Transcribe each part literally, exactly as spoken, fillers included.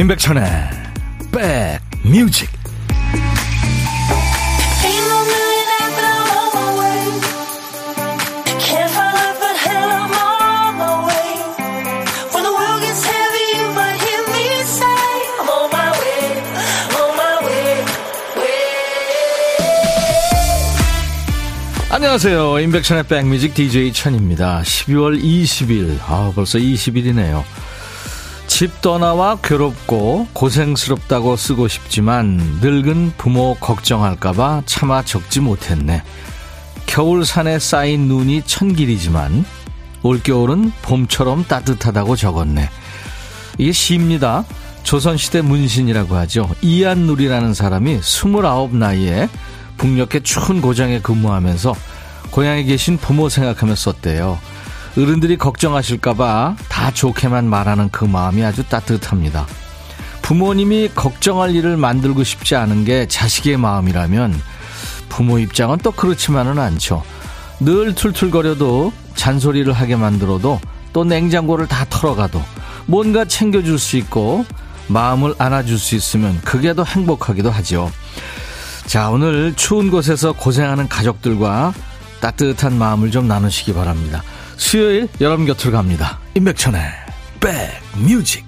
임백천의 백뮤직. 안녕하세요. 임백천의 백뮤직 디제이 천입니다. 십이월 이십일. 아, 벌써 이십일이네요. 집 떠나와 괴롭고 고생스럽다고 쓰고 싶지만 늙은 부모 걱정할까봐 차마 적지 못했네. 겨울산에 쌓인 눈이 천길이지만 올겨울은 봄처럼 따뜻하다고 적었네. 이게 시입니다. 조선시대 문신이라고 하죠. 이한누리라는 사람이 스물아홉 나이에 북녘의 추운 고장에 근무하면서 고향에 계신 부모 생각하며 썼대요. 어른들이 걱정하실까봐 다 좋게만 말하는 그 마음이 아주 따뜻합니다. 부모님이 걱정할 일을 만들고 싶지 않은 게 자식의 마음이라면 부모 입장은 또 그렇지만은 않죠. 늘 툴툴거려도, 잔소리를 하게 만들어도, 또 냉장고를 다 털어가도 뭔가 챙겨줄 수 있고 마음을 안아줄 수 있으면 그게 더 행복하기도 하죠. 자, 오늘 추운 곳에서 고생하는 가족들과 따뜻한 마음을 좀 나누시기 바랍니다. 수요일 여러분 곁으로 갑니다. 임백천의 백뮤직.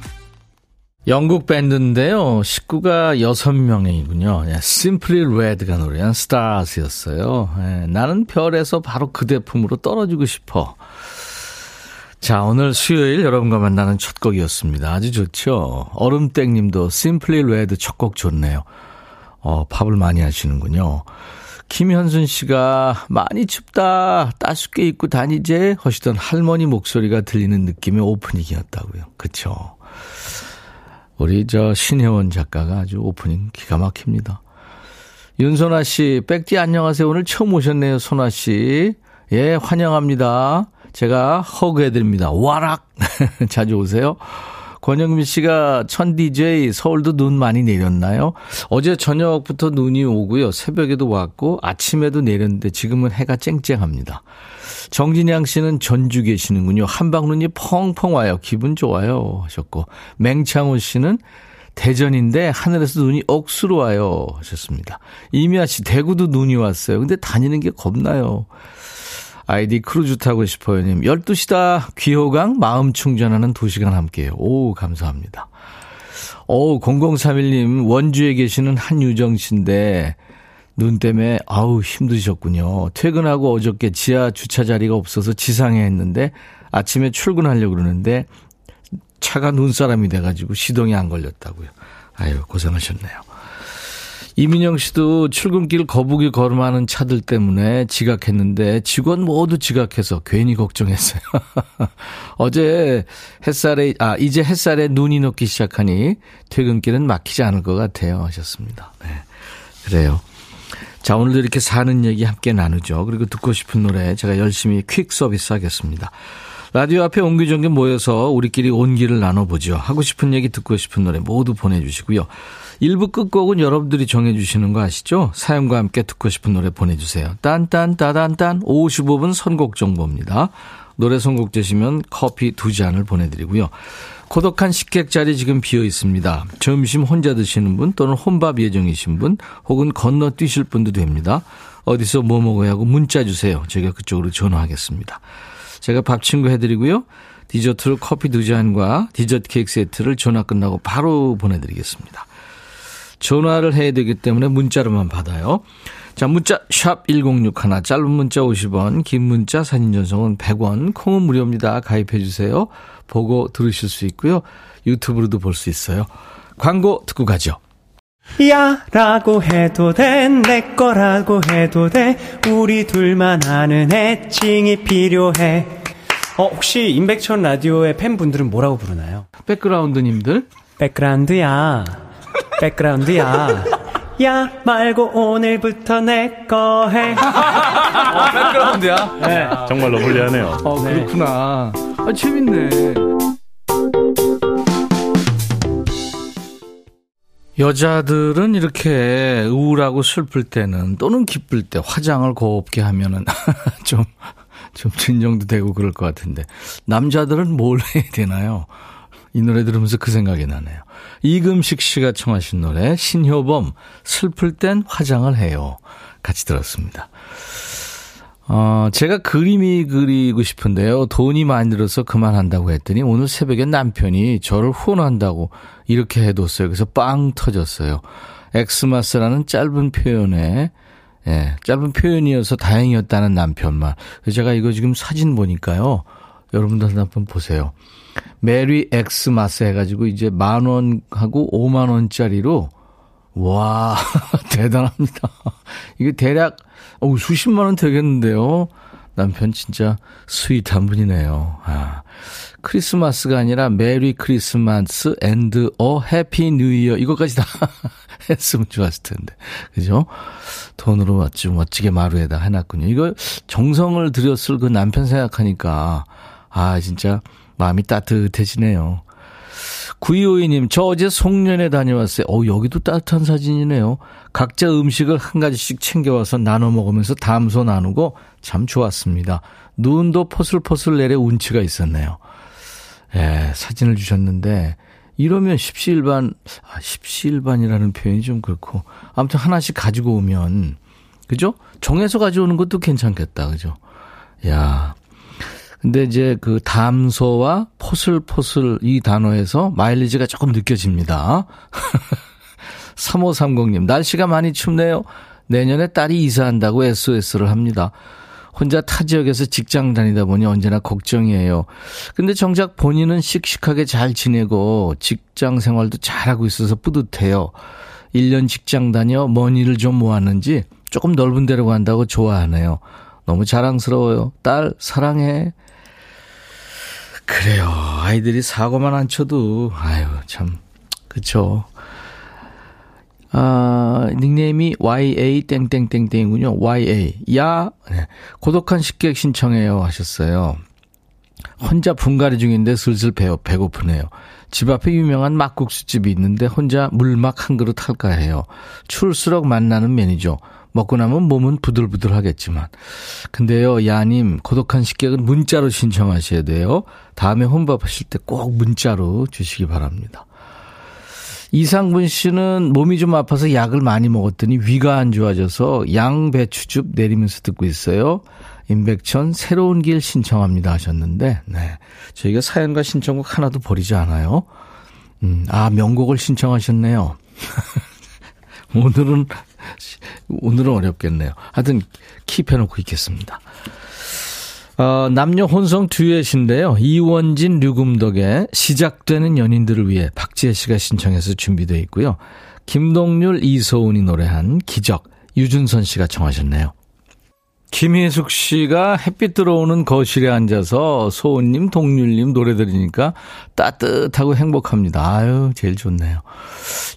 영국 밴드인데요, 식구가 여섯 명이군요. 예, Simply Red가 노래한 Stars였어요. 예, 나는 별에서 바로 그대 품으로 떨어지고 싶어. 자, 오늘 수요일 여러분과 만나는 첫 곡이었습니다. 아주 좋죠. 얼음땡님도 Simply Red 첫 곡 좋네요. 어, 팝을 많이 하시는군요. 김현순 씨가 많이 춥다, 따숩게 입고 다니제 하시던 할머니 목소리가 들리는 느낌의 오프닝이었다고요. 그렇죠. 우리 저 신혜원 작가가 아주 오프닝 기가 막힙니다. 윤소나 씨, 백지 안녕하세요. 오늘 처음 오셨네요, 소나 씨. 예, 환영합니다. 제가 허그해드립니다. 와락. 자주 오세요. 권영미 씨가 천 디제이, 서울도 눈 많이 내렸나요? 어제 저녁부터 눈이 오고요. 새벽에도 왔고 아침에도 내렸는데 지금은 해가 쨍쨍합니다. 정진양 씨는 전주 계시는군요. 한방눈이 펑펑 와요. 기분 좋아요 하셨고, 맹창호 씨는 대전인데 하늘에서 눈이 억수로 와요 하셨습니다. 이미아 씨, 대구도 눈이 왔어요. 근데 다니는 게 겁나요. 아이디 크루즈 타고 싶어요 님, 열두 시다 귀호강 마음 충전하는 두 시간 함께해요. 오, 감사합니다. 오, 공공삼일 님, 원주에 계시는 한유정 씨인데 눈 때문에 아우 힘드셨군요. 퇴근하고 어저께 지하 주차 자리가 없어서 지상에 했는데 아침에 출근하려고 그러는데 차가 눈사람이 돼가지고 시동이 안 걸렸다고요. 아유, 고생하셨네요. 이민영 씨도 출근길 거북이 걸음하는 차들 때문에 지각했는데 직원 모두 지각해서 괜히 걱정했어요. 어제 햇살에, 아, 이제 햇살에 눈이 녹기 시작하니 퇴근길은 막히지 않을 것 같아요 하셨습니다. 네, 그래요. 자, 오늘도 이렇게 사는 얘기 함께 나누죠. 그리고 듣고 싶은 노래 제가 열심히 퀵 서비스 하겠습니다. 라디오 앞에 옹기종기 모여서 우리끼리 온기를 나눠보죠. 하고 싶은 얘기, 듣고 싶은 노래 모두 보내주시고요. 일 부 끝곡은 여러분들이 정해주시는 거 아시죠? 사연과 함께 듣고 싶은 노래 보내주세요. 딴딴따단딴 오십오 분 선곡 정보입니다. 노래 선곡 되시면 커피 두 잔을 보내드리고요. 고독한 식객 자리 지금 비어 있습니다. 점심 혼자 드시는 분, 또는 혼밥 예정이신 분, 혹은 건너뛰실 분도 됩니다. 어디서 뭐 먹어야 하고 문자 주세요. 제가 그쪽으로 전화하겠습니다. 제가 밥 친구 해드리고요. 디저트로 커피 두 잔과 디저트 케이크 세트를 전화 끝나고 바로 보내드리겠습니다. 전화를 해야 되기 때문에 문자로만 받아요. 자, 문자 샵 일공육일, 짧은 문자 오십 원, 긴 문자 사진 전송은 백 원, 콩은 무료입니다. 가입해 주세요. 보고 들으실 수 있고요. 유튜브로도 볼 수 있어요. 광고 듣고 가죠. 야 라고 해도 돼, 내 거라고 해도 돼, 우리 둘만 아는 애칭이 필요해. 어, 혹시 임백천 라디오의 팬분들은 뭐라고 부르나요? 백그라운드님들? 백그라운드야, 백그라운드야. 야 말고 오늘부터 내 거 해. 어, 백그라운드야? 네. 정말로 불리하네요. 어, 그렇구나. 아, 재밌네. 여자들은 이렇게 우울하고 슬플 때는, 또는 기쁠 때 화장을 곱게 하면은 좀, 좀 진정도 되고 그럴 것 같은데, 남자들은 뭘 해야 되나요? 이 노래 들으면서 그 생각이 나네요. 이금식 씨가 청하신 노래 신효범 슬플 땐 화장을 해요. 같이 들었습니다. 어, 제가 그림이 그리고 싶은데요. 돈이 많이 들어서 그만한다고 했더니 오늘 새벽에 남편이 저를 후원한다고 이렇게 해뒀어요. 그래서 빵 터졌어요. 엑스마스라는 짧은 표현에 예, 짧은 표현이어서 다행이었다는 남편만. 제가 이거 지금 사진 보니까요. 여러분들 한번 보세요. 메리 엑스마스 해가지고 이제 만 원하고 오만 원짜리로 와 대단합니다. 이게 대략 오, 수십만 원 되겠는데요. 남편 진짜 스윗한 분이네요. 아, 크리스마스가 아니라 메리 크리스마스 앤드 어 해피 뉴 이어 이것까지 다 했으면 좋았을 텐데. 그죠? 돈으로 아주 멋지게 마루에다 해놨군요. 이거 정성을 들였을 그 남편 생각하니까 아 진짜 마음이 따뜻해지네요. 구이오이 님, 저 어제 송년회 다녀왔어요. 어, 여기도 따뜻한 사진이네요. 각자 음식을 한 가지씩 챙겨와서 나눠 먹으면서 담소 나누고 참 좋았습니다. 눈도 포슬포슬 내려 운치가 있었네요. 예, 사진을 주셨는데 이러면 십시일반, 아, 십시일반이라는 표현이 좀 그렇고 아무튼 하나씩 가지고 오면 그죠? 정해서 가져오는 것도 괜찮겠다. 그죠? 야. 근데 이제 그 담소와 포슬포슬 이 단어에서 마일리지가 조금 느껴집니다. 삼오삼공 님, 날씨가 많이 춥네요. 내년에 딸이 이사한다고 에스오에스를 합니다. 혼자 타 지역에서 직장 다니다 보니 언제나 걱정이에요. 근데 정작 본인은 씩씩하게 잘 지내고 직장 생활도 잘하고 있어서 뿌듯해요. 일 년 직장 다녀 먼 일을 좀 모았는지 조금 넓은 데로 간다고 좋아하네요. 너무 자랑스러워요. 딸 사랑해. 그래요. 아이들이 사고만 안 쳐도 아유 참 그쵸. 아, 닉네임이 와이에이 땡땡땡땡이군요. 와이에이 야 네. 고독한 식객 신청해요 하셨어요. 혼자 분갈이 중인데 슬슬 배, 배고프네요. 집 앞에 유명한 막국수집이 있는데 혼자 물막 한 그릇 할까 해요. 추울수록 만나는 매니저. 먹고 나면 몸은 부들부들 하겠지만. 근데요, 야님, 고독한 식객은 문자로 신청하셔야 돼요. 다음에 혼밥하실 때 꼭 문자로 주시기 바랍니다. 이상분 씨는 몸이 좀 아파서 약을 많이 먹었더니 위가 안 좋아져서 양배추즙 내리면서 듣고 있어요. 임백천 새로운 길 신청합니다 하셨는데 네, 저희가 사연과 신청곡 하나도 버리지 않아요. 음, 아 명곡을 신청하셨네요. 오늘은 오늘은 어렵겠네요. 하여튼 킵해놓고 있겠습니다. 어, 남녀 혼성 듀엣인데요. 이원진, 류금덕의 시작되는 연인들을 위해 박지혜 씨가 신청해서 준비되어 있고요. 김동률, 이소은이 노래한 기적, 유준선 씨가 청하셨네요. 김미숙 씨가 햇빛 들어오는 거실에 앉아서 소은님, 동률님 노래 들으니까 따뜻하고 행복합니다. 아유, 제일 좋네요.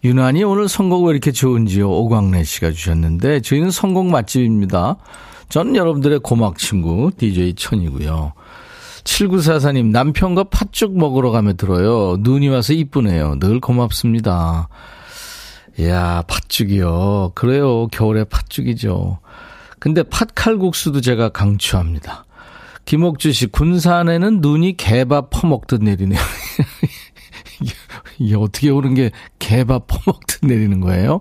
유난히 오늘 선곡 왜 이렇게 좋은지요? 오광래 씨가 주셨는데 저희는 선곡 맛집입니다. 저는 여러분들의 고막 친구 디제이 천이고요. 칠구사사 님 남편과 팥죽 먹으러 가며 들어요. 눈이 와서 이쁘네요. 늘 고맙습니다. 이야 팥죽이요. 그래요. 겨울에 팥죽이죠. 근데 팥칼국수도 제가 강추합니다. 김옥주 씨 군산에는 눈이 개밥 퍼먹듯 내리네요. 이게 어떻게 오는 게 개밥 퍼먹듯 내리는 거예요?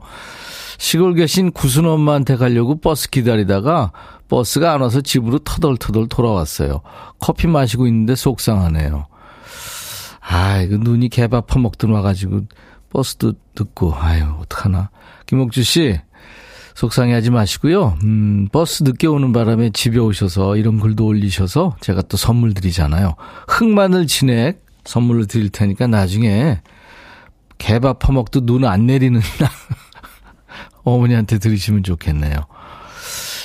시골 계신 구순 엄마한테 가려고 버스 기다리다가 버스가 안 와서 집으로 터덜터덜 돌아왔어요. 커피 마시고 있는데 속상하네요. 아, 이거 눈이 개밥 퍼먹듯 와가지고 버스도 늦고, 아유, 어떡하나. 김옥주 씨, 속상해하지 마시고요. 음, 버스 늦게 오는 바람에 집에 오셔서 이런 글도 올리셔서 제가 또 선물 드리잖아요. 흑마늘 진액 선물로 드릴 테니까 나중에 개밥 퍼먹듯 눈 안 내리는 날. 어머니한테 들으시면 좋겠네요.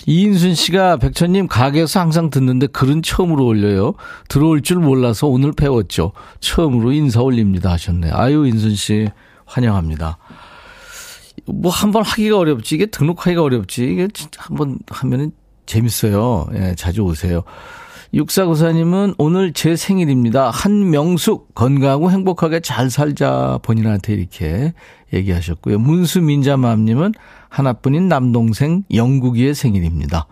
이인순 씨가 백천님 가게에서 항상 듣는데 글은 처음으로 올려요. 들어올 줄 몰라서 오늘 배웠죠. 처음으로 인사 올립니다 하셨네요. 아유 인순 씨 환영합니다. 뭐 한 번 하기가 어렵지 이게 등록하기가 어렵지 이게 진짜 한 번 하면은 재밌어요. 예, 자주 오세요. 육사구사 님은 오늘 제 생일입니다. 한명숙 건강하고 행복하게 잘 살자 본인한테 이렇게 얘기하셨고요. 문수민자맘님은 하나뿐인 남동생 영국이의 생일입니다.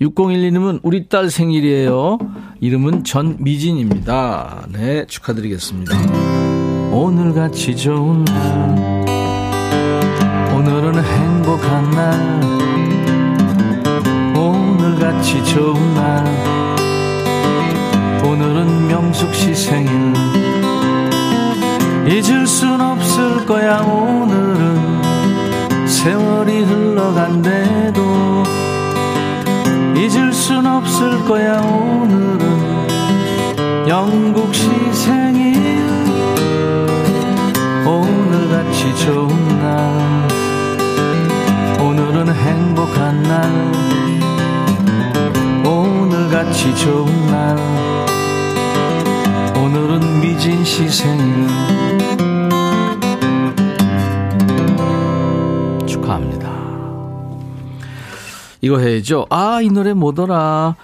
육공일이 님은 우리 딸 생일이에요. 이름은 전미진입니다. 네 축하드리겠습니다. 오늘같이 좋은 날, 오늘은 행복한 날, 오늘같이 좋은 날, 오늘은 명숙씨 생일. 잊을 순 없을 거야. 오늘은 세월이 흘러간대도 잊을 순 없을 거야. 오늘은 영국씨 생일. 오늘같이 좋은 날, 오늘은 행복한 날, 오늘같이 좋은 날, 오늘은 미진씨 생일. 축하합니다. 이거 해야죠. 아, 이 노래 뭐더라.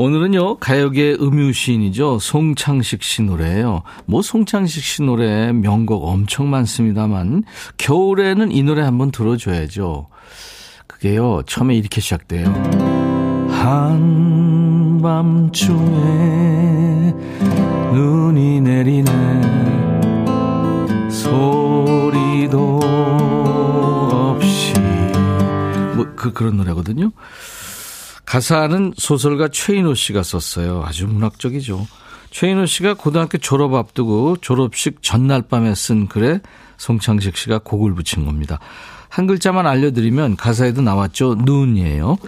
오늘은요, 가요계 음유시인이죠. 송창식 씨 노래예요. 뭐 송창식 씨 노래 명곡 엄청 많습니다만 겨울에는 이 노래 한번 들어줘야죠. 그게요, 처음에 이렇게 시작돼요. 한밤중에 눈이 내리네, 소리도 없이. 뭐 그 그런 노래거든요. 가사는 소설가 최인호 씨가 썼어요. 아주 문학적이죠. 최인호 씨가 고등학교 졸업 앞두고 졸업식 전날 밤에 쓴 글에 송창식 씨가 곡을 붙인 겁니다. 한 글자만 알려드리면 가사에도 나왔죠. 눈이에요.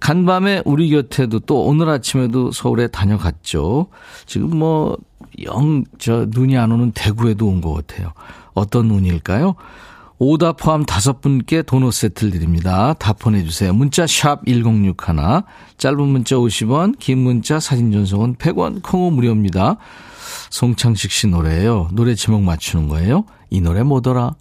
간밤에 우리 곁에도 또 오늘 아침에도 서울에 다녀갔죠. 지금 뭐 영 저 눈이 안 오는 대구에도 온 것 같아요. 어떤 눈일까요? 오다 포함 다섯 분께 도넛 세트를 드립니다. 다 보내주세요. 문자 샵 일공육일, 짧은 문자 오십 원, 긴 문자 사진 전송은 백 원, 콩은 무료입니다. 송창식 씨 노래예요. 노래 제목 맞추는 거예요. 이 노래 뭐더라?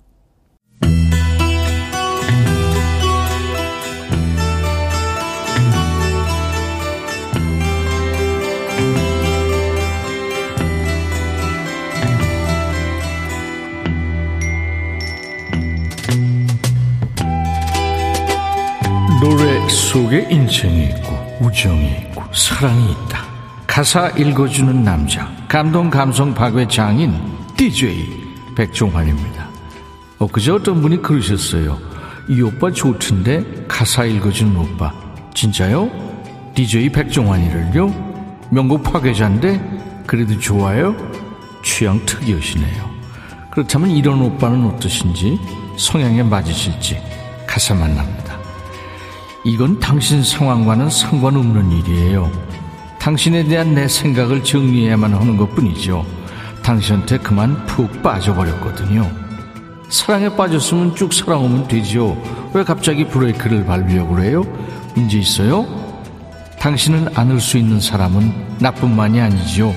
노래 속에 인생이 있고 우정이 있고 사랑이 있다. 가사 읽어주는 남자, 감동 감성 파괴 장인 디제이 백종환입니다. 어, 그저 어떤 분이 그러셨어요. 이 오빠 좋던데 가사 읽어주는 오빠. 진짜요? 디제이 백종환이를요? 명곡 파괴자인데 그래도 좋아요? 취향 특이하시네요. 그렇다면 이런 오빠는 어떠신지, 성향에 맞으실지 가사 만납니다. 이건 당신 상황과는 상관없는 일이에요. 당신에 대한 내 생각을 정리해야만 하는 것뿐이죠. 당신한테 그만 푹 빠져버렸거든요. 사랑에 빠졌으면 쭉 사랑하면 되죠. 왜 갑자기 브레이크를 밟으려고 그래요? 문제 있어요? 당신은 안을 수 있는 사람은 나뿐만이 아니죠.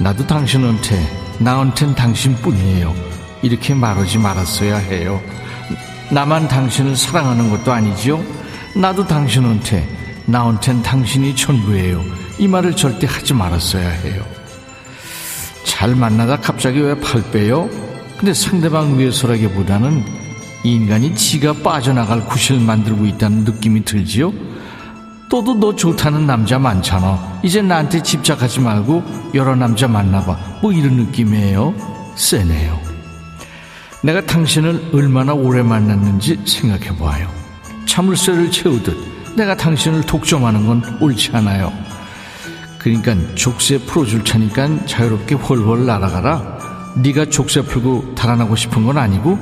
나도 당신한테, 나한텐 당신뿐이에요. 이렇게 말하지 말았어야 해요. 나만 당신을 사랑하는 것도 아니죠. 나도 당신한테, 나한텐 당신이 전부예요. 이 말을 절대 하지 말았어야 해요. 잘 만나다 갑자기 왜 팔 빼요? 근데 상대방 위해서라기보다는 이 인간이 지가 빠져나갈 구실을 만들고 있다는 느낌이 들지요? 또도 너 좋다는 남자 많잖아. 이제 나한테 집착하지 말고 여러 남자 만나봐. 뭐 이런 느낌이에요. 세네요. 내가 당신을 얼마나 오래 만났는지 생각해봐요. 자물쇠를 채우듯 내가 당신을 독점하는 건 옳지 않아요. 그러니까 족쇄 풀어줄 차니까 자유롭게 훨훨 날아가라. 네가 족쇄 풀고 달아나고 싶은 건 아니고,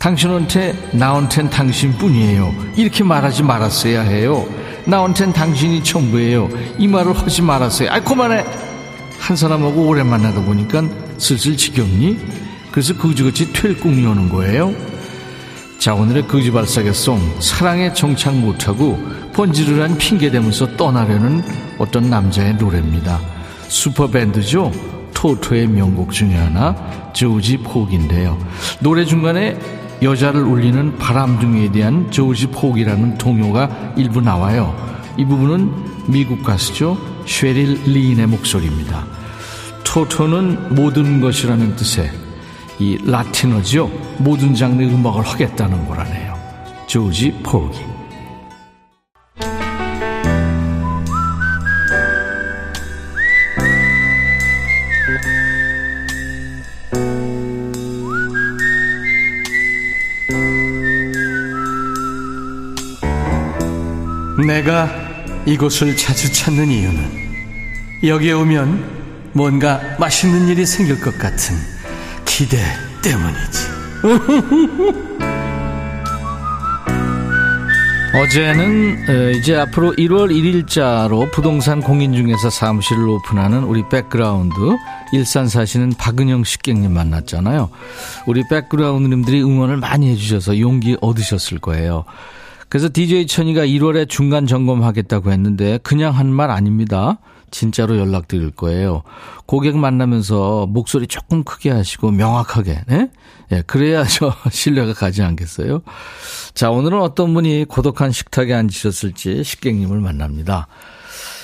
당신한테, 나한텐 당신뿐이에요. 이렇게 말하지 말았어야 해요. 나한텐 당신이 전부예요. 이 말을 하지 말았어요. 아이 그만해. 한 사람하고 오래 만나다 보니까 슬슬 지겹니? 그래서 그지같이 퇴꿈이 오는 거예요. 자, 오늘의 거지발사계송, 사랑에 정착 못하고 번지르르한 핑계대면서 떠나려는 어떤 남자의 노래입니다. 슈퍼밴드죠. 토토의 명곡 중에 하나, 조지 폭인데요. 노래 중간에 여자를 울리는 바람둥이에 대한 조지 폭이라는 동요가 일부 나와요. 이 부분은 미국 가수죠. 쉐릴 리인의 목소리입니다. 토토는 모든 것이라는 뜻의 이 라틴어죠. 모든 장르 음악을 하겠다는 거라네요. 조지 포기. 내가 이곳을 자주 찾는 이유는 여기에 오면 뭔가 맛있는 일이 생길 것 같은 기대 때문이지. 어제는 이제 앞으로 일월 일일자로 부동산 공인 중개사 사무실을 오픈하는 우리 백그라운드 일산 사시는 박은영 식객님 만났잖아요. 우리 백그라운드님들이 응원을 많이 해주셔서 용기 얻으셨을 거예요. 그래서 디제이 천이가 일월에 중간 점검하겠다고 했는데 그냥 한 말 아닙니다. 진짜로 연락드릴 거예요. 고객 만나면서 목소리 조금 크게 하시고 명확하게. 네? 예, 그래야 저 신뢰가 가지 않겠어요? 자, 오늘은 어떤 분이 고독한 식탁에 앉으셨을지 식객님을 만납니다.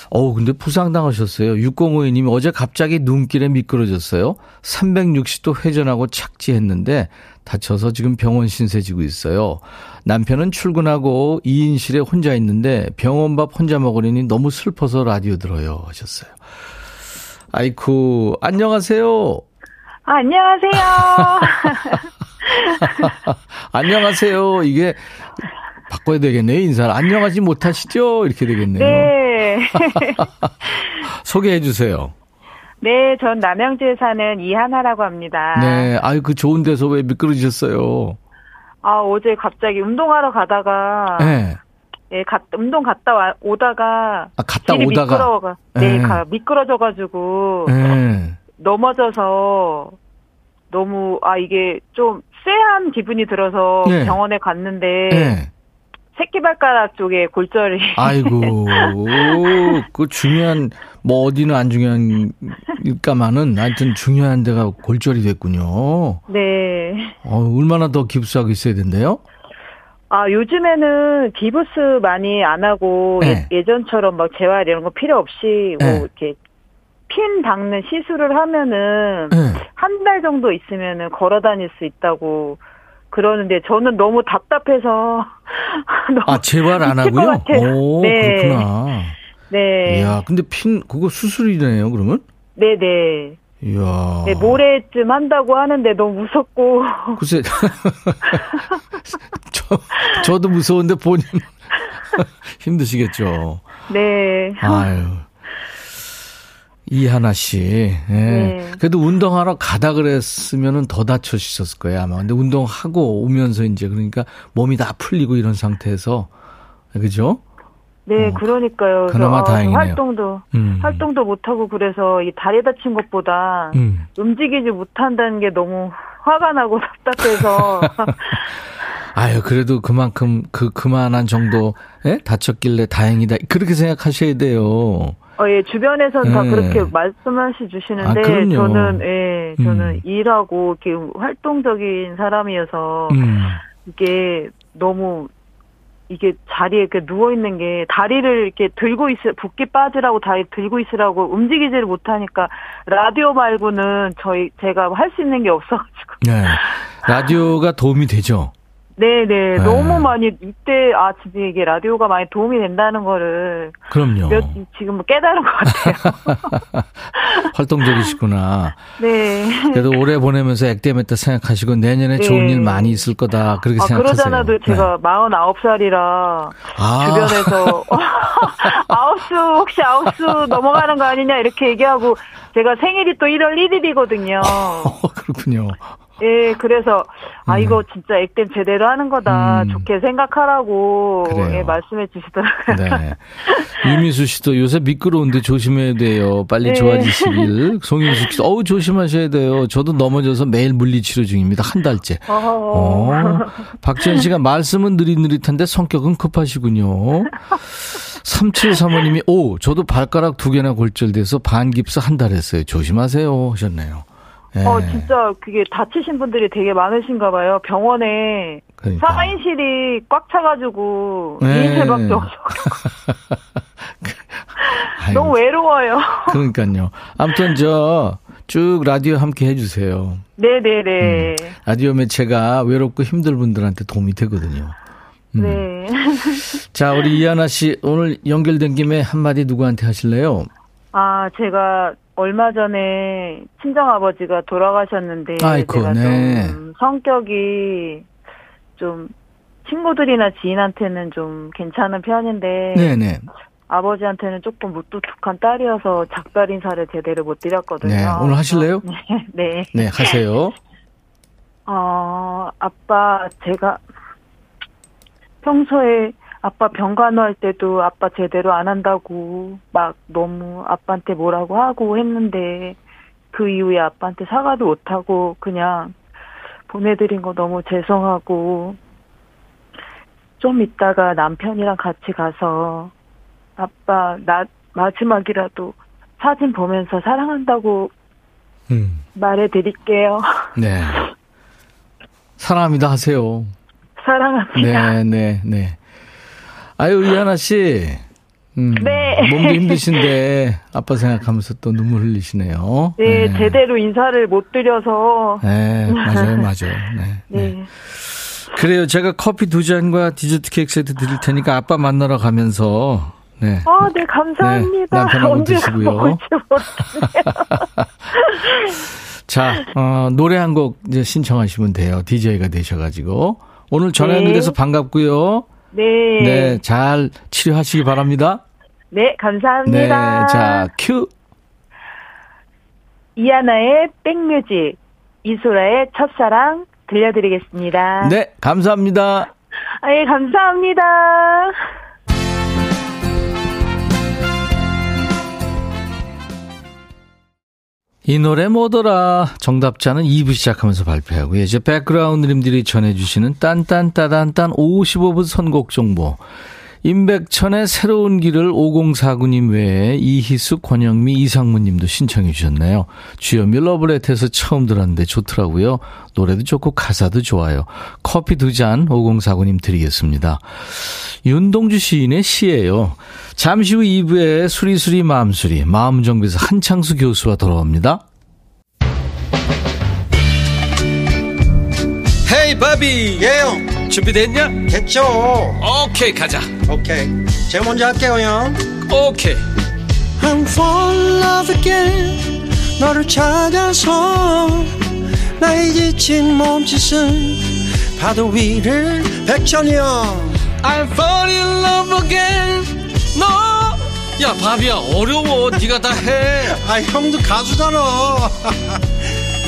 어우, 근데 부상당하셨어요. 육공오이 님이 어제 갑자기 눈길에 미끄러졌어요. 삼백육십 도 회전하고 착지했는데 다쳐서 지금 병원 신세 지고 있어요. 남편은 출근하고 이인실에 혼자 있는데 병원밥 혼자 먹으려니 너무 슬퍼서 라디오 들어요 하셨어요. 아이쿠, 안녕하세요. 아, 안녕하세요. 안녕하세요. 이게 바꿔야 되겠네요, 인사를. 안녕하지 못하시죠? 이렇게 되겠네요. 네. 소개해 주세요. 네, 전 남양주에 사는 이하나라고 합니다. 네, 아유, 그 좋은 데서 왜 미끄러지셨어요? 아, 어제 갑자기 운동하러 가다가, 네. 예, 갔, 운동 갔다 와, 오다가, 아, 갔다 오다가, 미끄러워가, 네, 네. 가, 미끄러져가지고, 네. 넘어져서, 너무, 아, 이게 좀 쎄한 기분이 들어서 네. 병원에 갔는데, 네. 새끼발가락 쪽에 골절이. 아이고, 그 중요한, 뭐 어디는 안 중요한일까만은 하여튼 중요한 데가 골절이 됐군요. 네. 어, 얼마나 더 깁스하고 있어야 된대요? 아, 요즘에는 깁스 많이 안 하고 네. 예, 예전처럼 막 재활 이런 거 필요 없이 네. 뭐 이렇게 핀 박는 시술을 하면은 네. 한 달 정도 있으면은 걸어 다닐 수 있다고. 그러는데 저는 너무 답답해서 너무 아 재활 안 하고요? 오 네. 그렇구나. 네. 이야, 근데 핀 그거 수술이네요, 그러면? 네네. 이야. 네, 모레쯤 한다고 하는데 너무 무섭고. 글쎄, 저 저도 무서운데 본인 힘드시겠죠. 네. 아유. 이하나 씨, 예. 네. 그래도 운동하러 가다 그랬으면은 더 다쳐지셨을 거예요 아마. 근데 운동하고 오면서 이제 그러니까 몸이 다 풀리고 이런 상태에서 그죠? 네, 어, 그러니까요. 그나마 그래서, 어, 다행이네요. 활동도 음. 활동도 못 하고 그래서 이 다리 다친 것보다 음. 움직이지 못한다는 게 너무 화가 나고 답답해서. 아유, 그래도 그만큼 그 그만한 정도 예? 다쳤길래 다행이다 그렇게 생각하셔야 돼요. 어, 예, 주변에서는 예. 다 그렇게 말씀하시 주시는데, 아, 저는, 예, 저는 음. 일하고, 이렇게 활동적인 사람이어서, 음. 이게 너무, 이게 자리에 이렇게 누워있는 게, 다리를 이렇게 들고 있으, 붓기 빠지라고 다리 들고 있으라고 움직이지를 못하니까, 라디오 말고는 저희, 제가 할 수 있는 게 없어가지고. 네. 라디오가 도움이 되죠? 네네. 네. 너무 많이, 이때, 아, 진짜 이게 라디오가 많이 도움이 된다는 거를. 그럼요. 몇, 지금 깨달은 것 같아요. 활동적이시구나. 네. 그래도 올해 보내면서 액땜했다 생각하시고 내년에 네. 좋은 일 많이 있을 거다. 그렇게 아, 생각하세요. 그러잖아도 제가 네. 마흔아홉 살이라 아. 주변에서 아홉수, 혹시 아홉수 넘어가는 거 아니냐 이렇게 얘기하고 제가 생일이 또 일월 일일이거든요. 그렇군요. 예, 그래서 아 음. 이거 진짜 액땜 제대로 하는 거다 음. 좋게 생각하라고 예, 말씀해 주시더라고요. 네. 유민수 씨도 요새 미끄러운데 조심해야 돼요. 빨리 네. 좋아지시길. 송윤숙 씨도 어우 조심하셔야 돼요. 저도 넘어져서 매일 물리치료 중입니다. 한 달째. 어. 박지현 씨가 말씀은 느릿느릿한데 성격은 급하시군요. 삼칠삼오 님이 오 저도 발가락 두 개나 골절돼서 반깁스 한 달 했어요. 조심하세요 하셨네요. 네. 어, 진짜, 그게 다치신 분들이 되게 많으신가 봐요. 병원에. 그러니까. 사인실이 꽉 차가지고. 인쇄밖에 네. 없어가지고. 너무 외로워요. 그러니까요. 아무튼, 저, 쭉 라디오 함께 해주세요. 네네네. 음, 라디오 매체가 외롭고 힘들 분들한테 도움이 되거든요. 음. 네. 자, 우리 이하나 씨, 오늘 연결된 김에 한마디 누구한테 하실래요? 아, 제가. 얼마 전에 친정아버지가 돌아가셨는데 아이고, 제가 네. 좀 성격이 좀 친구들이나 지인한테는 좀 괜찮은 편인데 네네. 아버지한테는 조금 무뚝뚝한 딸이어서 작별 인사를 제대로 못 드렸거든요. 네, 오늘 하실래요? 네. 네, 하세요. 어, 아빠 제가 평소에 아빠 병간호할 때도 아빠 제대로 안 한다고 막 너무 아빠한테 뭐라고 하고 했는데 그 이후에 아빠한테 사과도 못하고 그냥 보내드린 거 너무 죄송하고 좀 이따가 남편이랑 같이 가서 아빠 나 마지막이라도 사진 보면서 사랑한다고 음. 말해드릴게요. 네. 사랑합니다 하세요. 사랑합니다. 네, 네, 네. 아유, 이하나 씨. 음, 네. 몸도 힘드신데 아빠 생각하면서 또 눈물 흘리시네요. 네, 네. 제대로 인사를 못 드려서. 네, 맞아요, 맞아요. 네, 네. 네. 그래요. 제가 커피 두 잔과 디저트 케이크 세트 드릴 테니까 아빠 만나러 가면서. 네. 아, 네, 감사합니다. 네, 남편하고 드시고요. 자, 어, 노래 한 곡 이제 신청하시면 돼요. 디제이가 되셔가지고. 오늘 전화 연결해서 네. 반갑고요. 네. 네, 잘 치료하시기 바랍니다. 네, 감사합니다. 네, 자, 큐. 이하나의 백뮤직, 이소라의 첫사랑 들려드리겠습니다. 네, 감사합니다. 아, 예, 감사합니다. 이 노래 뭐더라 정답자는 이 부 시작하면서 발표하고 이제 백그라운드님들이 전해주시는 딴딴따단딴 오십오 분 선곡 정보 임백천의 새로운 길을 오공사구 님 외에 이희숙, 권영미, 이상무님도 신청해 주셨네요. 주현미 러브레터에서 처음 들었는데 좋더라고요. 노래도 좋고 가사도 좋아요. 커피 두 잔 오공사구 님 드리겠습니다. 윤동주 시인의 시예요. 잠시 후 이 부에 수리수리 마음수리 마음정비사 한창수 교수와 돌아옵니다. 헤이 바비 예영 준비됐냐? 됐죠. 오케이 가자. 오케이 제가 먼저 할게요 형. 오케이 I'm falling in love again 너를 찾아서 나의 지친 몸짓은 파도 위를 백천이 형 I'm falling in love again 너 no. 야 바비야 어려워 네가 다 해. 아 형도 가수잖아.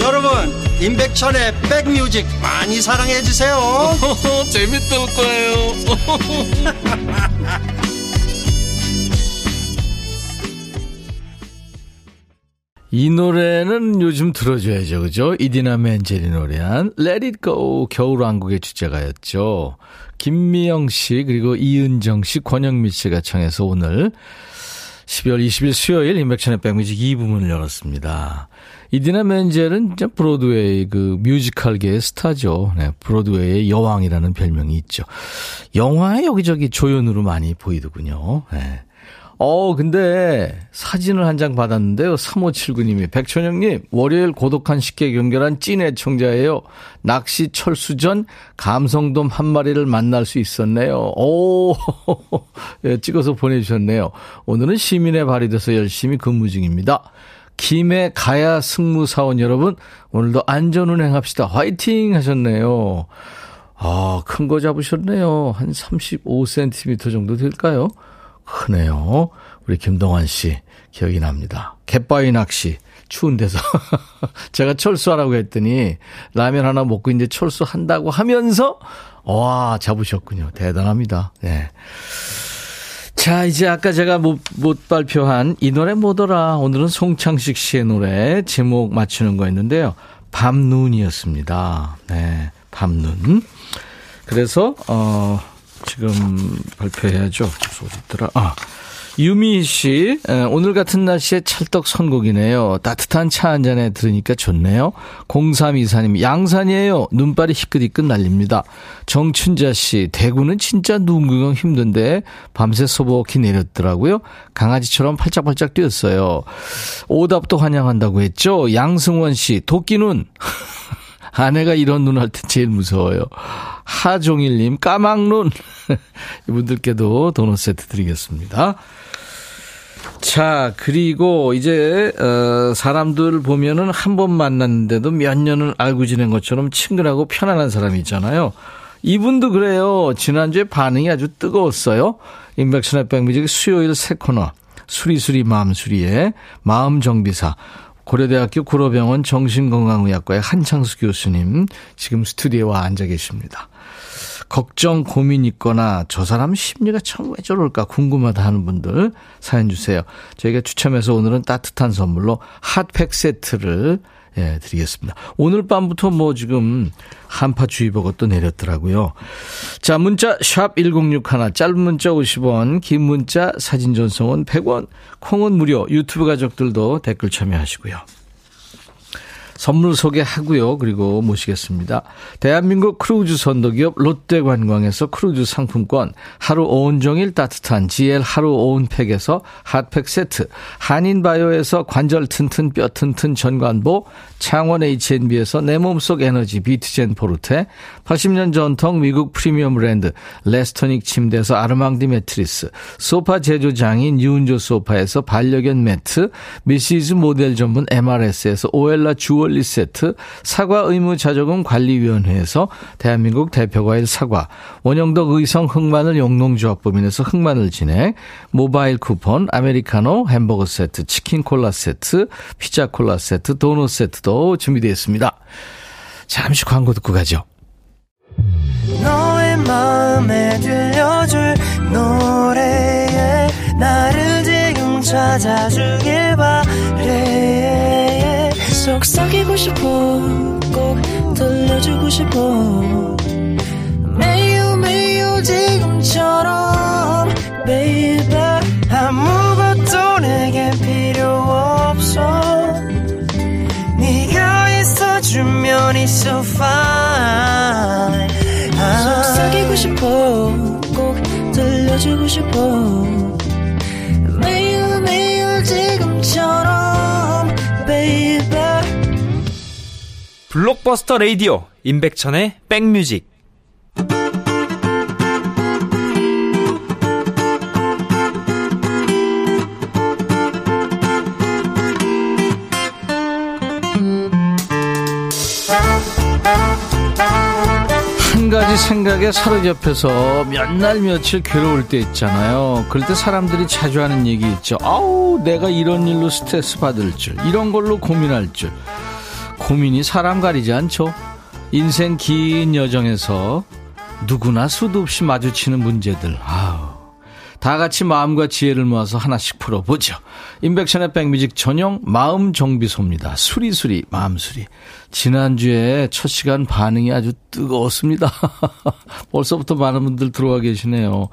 여러분 임백천의 백뮤직 많이 사랑해 주세요. 재밌을 거예요. 이 노래는 요즘 들어줘야죠, 그죠? 이디나 멘젤이 노래한 Let It Go 겨울왕국의 주제가였죠. 김미영 씨 그리고 이은정 씨, 권영미 씨가 청해서 오늘 십이월 이십일 수요일 임백천의 백뮤직 이 부문을 열었습니다. 이디나 멘젤은 이제 브로드웨이 그 뮤지컬계의 스타죠. 네, 브로드웨이의 여왕이라는 별명이 있죠. 영화에 여기저기 조연으로 많이 보이더군요. 네. 어, 근데 사진을 한 장 받았는데요. 삼오칠구 님이 백천영님 월요일 고독한 식객 연결한 찐 애청자예요. 낚시 철수 전 감성돔 한 마리를 만날 수 있었네요. 오 예, 찍어서 보내주셨네요. 오늘은 시민의 발이 돼서 열심히 근무 중입니다. 김해 가야 승무사원 여러분 오늘도 안전운행합시다. 화이팅 하셨네요. 아, 큰 거 잡으셨네요. 한 삼십오 센티미터 정도 될까요? 크네요. 우리 김동환 씨 기억이 납니다. 갯바위 낚시 추운 데서 제가 철수하라고 했더니 라면 하나 먹고 이제 철수한다고 하면서 와 잡으셨군요. 대단합니다. 네. 자 이제 아까 제가 못, 못 발표한 이 노래 뭐더라 오늘은 송창식 씨의 노래 제목 맞추는 거였는데요. 밤눈이었습니다. 네, 밤눈. 그래서 어. 지금 발표해야죠. 어디더라? 아, 유미희 씨 오늘 같은 날씨에 찰떡 선곡이네요. 따뜻한 차 한 잔에 들으니까 좋네요. 공삼이사 님 양산이에요. 눈발이 희끗희끗 날립니다. 정춘자 씨 대구는 진짜 눈 구경 힘든데 밤새 소복히 내렸더라고요. 강아지처럼 팔짝팔짝 뛰었어요. 오답도 환영한다고 했죠. 양승원 씨 도끼눈. 아내가 이런 눈 할 때 제일 무서워요. 하종일님 까막눈. 이분들께도 도넛 세트 드리겠습니다. 자 그리고 이제 어, 사람들 보면은 한 번 만났는데도 몇 년을 알고 지낸 것처럼 친근하고 편안한 사람이 있잖아요. 이분도 그래요. 지난주에 반응이 아주 뜨거웠어요. 인백션의 백뮤직 수요일 새 코너 수리수리 마음수리의 마음정비사, 고려대학교 구로병원 정신건강의학과의 한창수 교수님 지금 스튜디오에 앉아 계십니다. 걱정, 고민 있거나 저 사람 심리가 참 왜 저럴까 궁금하다 하는 분들 사연 주세요. 저희가 추첨해서 오늘은 따뜻한 선물로 핫팩 세트를 예, 드리겠습니다. 오늘 밤부터 뭐 지금 한파주의보가 또 내렸더라고요. 자, 문자 샵 천육십일, 짧은 문자 오십 원, 긴 문자 사진 전송은 백 원, 콩은 무료. 유튜브 가족들도 댓글 참여하시고요. 선물 소개하고요. 그리고 모시겠습니다. 대한민국 크루즈 선도기업 롯데관광에서 크루즈 상품권, 하루 온종일 따뜻한 지엘 하루 온팩에서 핫팩 세트, 한인바이오에서 관절 튼튼 뼈 튼튼 전관보, 창원 에이치앤비에서 내 몸속 에너지 비트젠 포르테, 팔십 년 전통 미국 프리미엄 브랜드 레스토닉 침대에서 아르망디 매트리스, 소파 제조장인 유은조 소파에서 반려견 매트, 미시즈 모델 전문 엠알에스에서 오엘라 주얼 세트, 사과 의무자조금 관리위원회에서 대한민국 대표과일 사과, 원영덕 의성 흑마늘 영농조합법인에서 흑마늘 진행, 모바일 쿠폰, 아메리카노, 햄버거 세트, 치킨 콜라 세트, 피자 콜라 세트, 도넛 세트도 준비되어 있습니다. 잠시 광고 듣고 가죠. 너의 마음에 들려줄 노래에 나를 지금 찾아주길 바래. 속삭이고 싶어, 꼭 들려주고 싶어, 매우 매우 지금처럼 baby. 아무것도 내게 필요 없어, 네가 있어주면 it's so fine. 아, 속삭이고 싶어, 꼭 들려주고 싶어, 매우 매우 지금처럼 baby. 블록버스터 라디오 임백천의 백뮤직. 한 가지 생각에 사로잡혀서 몇 날 며칠 괴로울 때 있잖아요. 그럴 때 사람들이 자주 하는 얘기 있죠. 아우, 내가 이런 일로 스트레스 받을 줄, 이런 걸로 고민할 줄. 고민이 사람 가리지 않죠. 인생 긴 여정에서 누구나 수도 없이 마주치는 문제들, 아우, 다 같이 마음과 지혜를 모아서 하나씩 풀어보죠. 인백션의 백뮤직 전용 마음정비소입니다. 수리수리 마음수리. 지난주에 첫 시간 반응이 아주 뜨거웠습니다. 벌써부터 많은 분들 들어와 계시네요.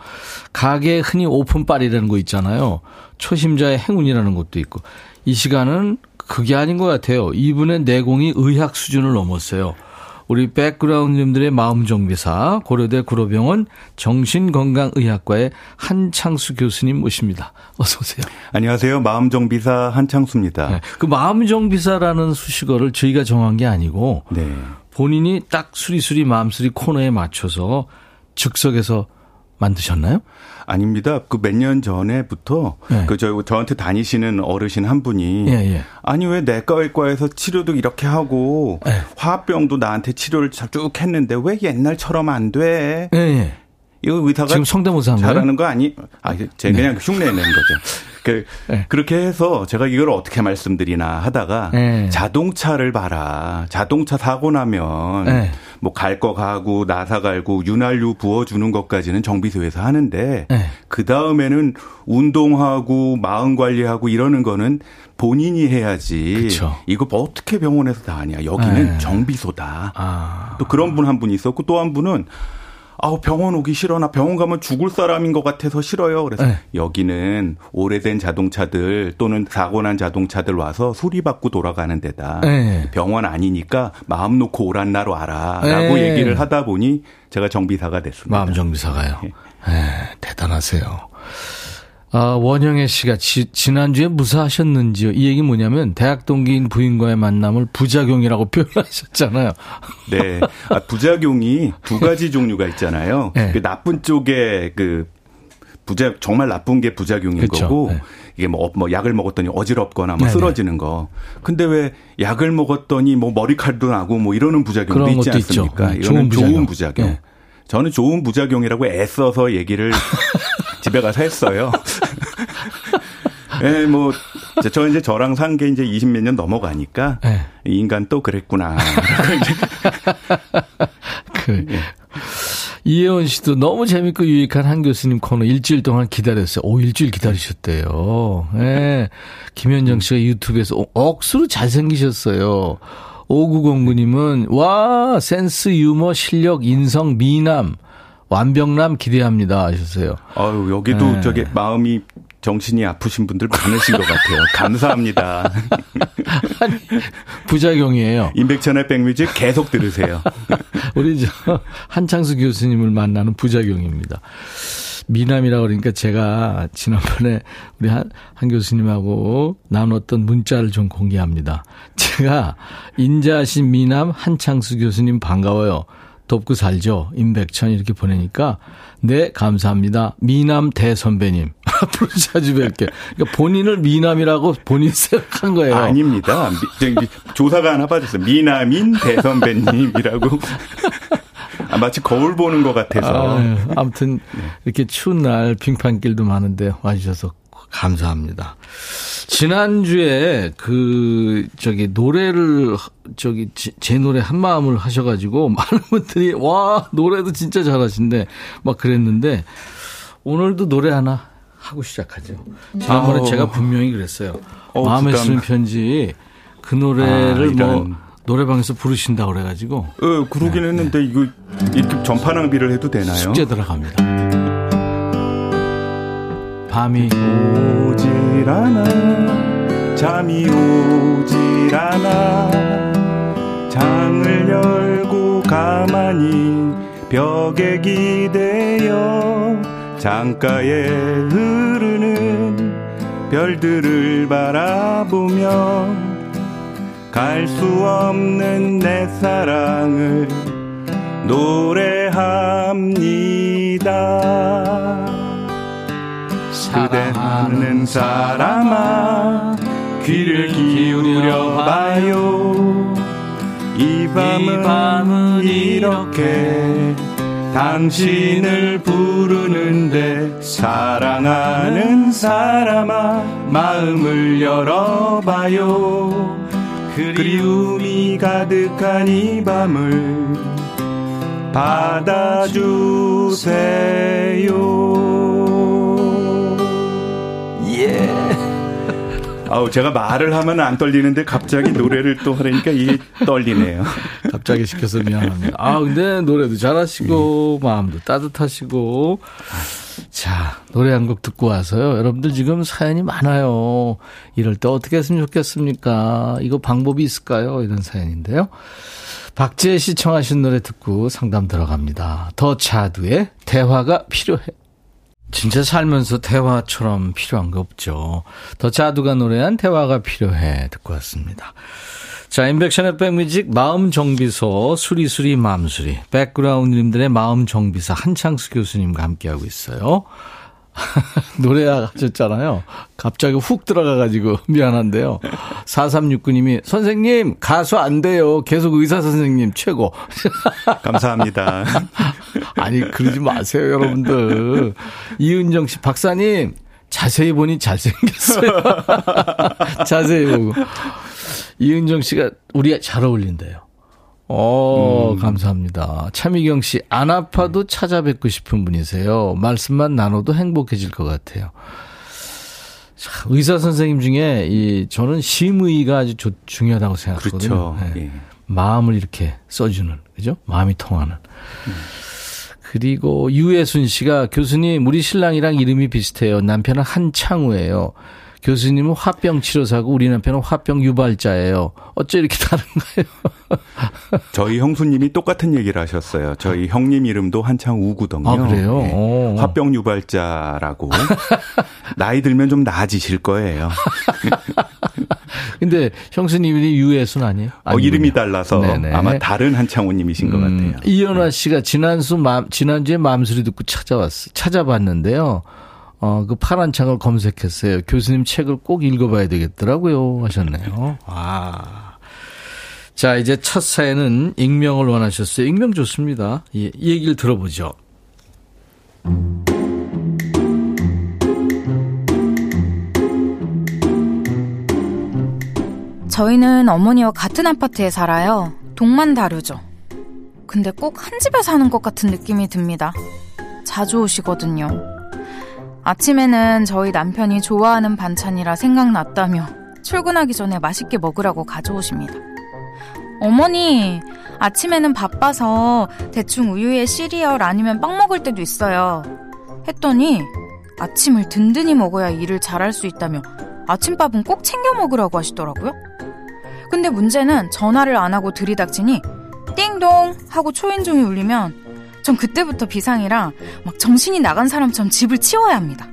가게에 흔히 오픈빨이라는 거 있잖아요. 초심자의 행운이라는 것도 있고. 이 시간은 그게 아닌 것 같아요. 이분의 내공이 의학 수준을 넘었어요. 우리 백그라운드님들의 마음정비사, 고려대 구로병원 정신건강의학과의 한창수 교수님 모십니다. 어서 오세요. 안녕하세요. 마음정비사 한창수입니다. 네. 그 마음정비사라는 수식어를 저희가 정한 게 아니고, 네, 본인이 딱 수리수리 마음수리 코너에 맞춰서 즉석에서 만드셨나요? 아닙니다. 그 몇 년 전에부터, 네, 그 저, 저한테 다니시는 어르신 한 분이, 예, 예, 아니 왜 내과외과에서 치료도 이렇게 하고, 예, 화합병도 나한테 치료를 쭉 했는데 왜 옛날처럼 안 돼? 예, 예. 이거 의사가 지금 성대모사한 거예요? 잘하는 거 아니? 아, 제 그냥, 네, 흉내 내는 거죠. 그, 네, 그렇게 해서 제가 이걸 어떻게 말씀드리나 하다가, 네, 자동차를 봐라. 자동차 사고 나면, 네, 뭐 갈 거 가고 나사 갈고 윤활유 부어주는 것까지는 정비소에서 하는데, 네, 그 다음에는 운동하고 마음 관리하고 이러는 거는 본인이 해야지. 그쵸. 이거 뭐 어떻게 병원에서 다 하냐. 여기는, 네, 정비소다. 아. 또 그런 분 한 분 있었고, 또 한 분은 아우, 병원 오기 싫어. 나 병원 가면 죽을 사람인 것 같아서 싫어요. 그래서, 네, 여기는 오래된 자동차들 또는 사고 난 자동차들 와서 수리받고 돌아가는 데다. 네. 병원 아니니까 마음 놓고 오란 날 와라. 라고, 네, 얘기를 하다 보니 제가 정비사가 됐습니다. 마음 정비사가요. 네. 네, 대단하세요. 아, 원영애 씨가 지, 지난주에 무사하셨는지요. 이 얘기 뭐냐면 대학 동기인 부인과의 만남을 부작용이라고 표현하셨잖아요. 네. 아, 부작용이 두 가지 종류가 있잖아요. 네. 그 나쁜 쪽에 그 부작, 정말 나쁜 게 부작용인, 그쵸, 거고, 네, 이게 뭐, 뭐 약을 먹었더니 어지럽거나 뭐 쓰러지는 거. 근데 왜 약을 먹었더니 뭐 머리칼도 나고 뭐 이러는 부작용도 있지 않습니까? 이거는 부작용. 좋은 부작용. 네. 저는 좋은 부작용이라고 애써서 얘기를 집에 가서 했어요. 예, 뭐, 저 이제 저랑 산 게 이제 이십몇 년 넘어가니까, 네. 이 인간 또 그랬구나. 그, 예. 이혜원 씨도 너무 재밌고 유익한 한 교수님 코너 일주일 동안 기다렸어요. 오, 일주일 기다리셨대요. 예. 김현정 씨가 유튜브에서 억수로 잘생기셨어요. 오구공구 님은, 와, 센스, 유머, 실력, 인성, 미남, 완벽남 기대합니다. 하셨어요. 아유, 여기도 예. 저기 마음이, 정신이 아프신 분들 많으신 것 같아요. 감사합니다. 아니, 부작용이에요. 임백천의 백뮤직 계속 들으세요. 우리 저 한창수 교수님을 만나는 부작용입니다. 미남이라 그러니까 제가 지난번에 우리 한, 한 교수님하고 나눴던 문자를 좀 공개합니다. 제가 인자하신 미남 한창수 교수님 반가워요. 돕고 살죠. 임백천 이렇게 보내니까 네 감사합니다. 미남 대선배님. 앞으로 자주 뵐게요. 그러니까 본인을 미남이라고 본인 생각한 거예요. 아닙니다. 미, 조사가 하나 빠졌어요. 미남인 대선배님이라고. 아, 마치 거울 보는 것 같아서. 아유, 아무튼 이렇게 추운 날 빙판길도 많은데 와주셔서 감사합니다. 지난주에 그 저기 노래를 저기 제 노래 한마음을 하셔가지고 많은 분들이 와 노래도 진짜 잘하신데 막 그랬는데 오늘도 노래 하나 하고 시작하죠. 지난번에 제가 분명히 그랬어요. 어, 마음에 쓰는 편지 그 노래를 아, 뭐 노래방에서 부르신다 그래가지고. 어, 그러긴 네, 했는데 네. 이거 이렇게 전파낭비를 해도 되나요? 숙제 들어갑니다. 밤이 오질 않아 잠이 오질 않아 장을 열고 가만히 벽에 기대어 창가에 흐르는 별들을 바라보며 갈 수 없는 내 사랑을 노래합니다. 사랑하는 사람아 귀를 기울여봐요. 이 밤은, 이 밤은 이렇게 당신을 부르는데 사랑하는 사람아 마음을 열어봐요. 그리움이 가득한 이 밤을 받아주세요. 예. 아우 제가 말을 하면 안 떨리는데 갑자기 노래를 또 하려니까 이게 떨리네요. 갑자기 시켜서 미안합니다. 아 근데 노래도 잘하시고 예. 마음도 따뜻하시고. 자 노래 한 곡 듣고 와서요. 여러분들 지금 사연이 많아요. 이럴 때 어떻게 했으면 좋겠습니까? 이거 방법이 있을까요? 이런 사연인데요. 박지혜 씨 청하신 노래 듣고 상담 들어갑니다. 더 차두의 대화가 필요해. 진짜 살면서 대화처럼 필요한 거 없죠. 더 자두가 노래한 대화가 필요해 듣고 왔습니다. 자, 인백션의 백뮤직 마음정비소 수리수리 맘수리 백그라운드님들의 마음정비사 한창수 교수님과 함께하고 있어요. 노래하셨잖아요. 갑자기 훅 들어가가지고 미안한데요. 사삼육구 님이 선생님 가수 안 돼요. 계속 의사 선생님 최고. 감사합니다. 아니 그러지 마세요 여러분들. 이은정 씨 박사님 자세히 보니 잘생겼어요. 자세히 보고. 이은정 씨가 우리 잘 어울린대요. 오, 음. 감사합니다. 차미경 씨, 안 아파도 찾아뵙고 싶은 분이세요. 말씀만 나눠도 행복해질 것 같아요. 자, 의사 선생님 중에 이 저는 심의가 아주 조, 중요하다고 생각하거든요. 그렇죠. 네. 예. 마음을 이렇게 써주는, 그죠? 마음이 통하는. 음. 그리고 유혜순 씨가 교수님, 우리 신랑이랑 이름이 비슷해요. 남편은 한창우예요. 교수님은 화병 치료사고 우리 남편은 화병 유발자예요. 어째 이렇게 다른가요? 저희 형수님이 똑같은 얘기를 하셨어요. 저희 형님 이름도 한창 우구던요. 아, 그래요? 네. 화병 유발자라고. 나이 들면 좀 나아지실 거예요. 근데 형수님이 유해순 아니에요? 어, 이름이 달라서 네네. 아마 다른 한창호님이신 것 음, 같아요. 이현화 씨가 지난수 맘, 지난주에 맘소리 듣고 찾아왔어, 찾아봤는데요. 어, 그 파란 창을 검색했어요. 교수님 책을 꼭 읽어봐야 되겠더라고요. 하셨네요. 아. 자, 이제 첫 사연은 익명을 원하셨어요. 익명 좋습니다. 예, 이 얘기를 들어보죠. 저희는 어머니와 같은 아파트에 살아요. 동만 다르죠. 근데 꼭 한 집에 사는 것 같은 느낌이 듭니다. 자주 오시거든요. 아침에는 저희 남편이 좋아하는 반찬이라 생각났다며 출근하기 전에 맛있게 먹으라고 가져오십니다. 어머니, 아침에는 바빠서 대충 우유에 시리얼 아니면 빵 먹을 때도 있어요. 했더니 아침을 든든히 먹어야 일을 잘할 수 있다며 아침밥은 꼭 챙겨 먹으라고 하시더라고요. 근데 문제는 전화를 안 하고 들이닥치니 띵동 하고 초인종이 울리면 전 그때부터 비상이라 막 정신이 나간 사람처럼 집을 치워야 합니다.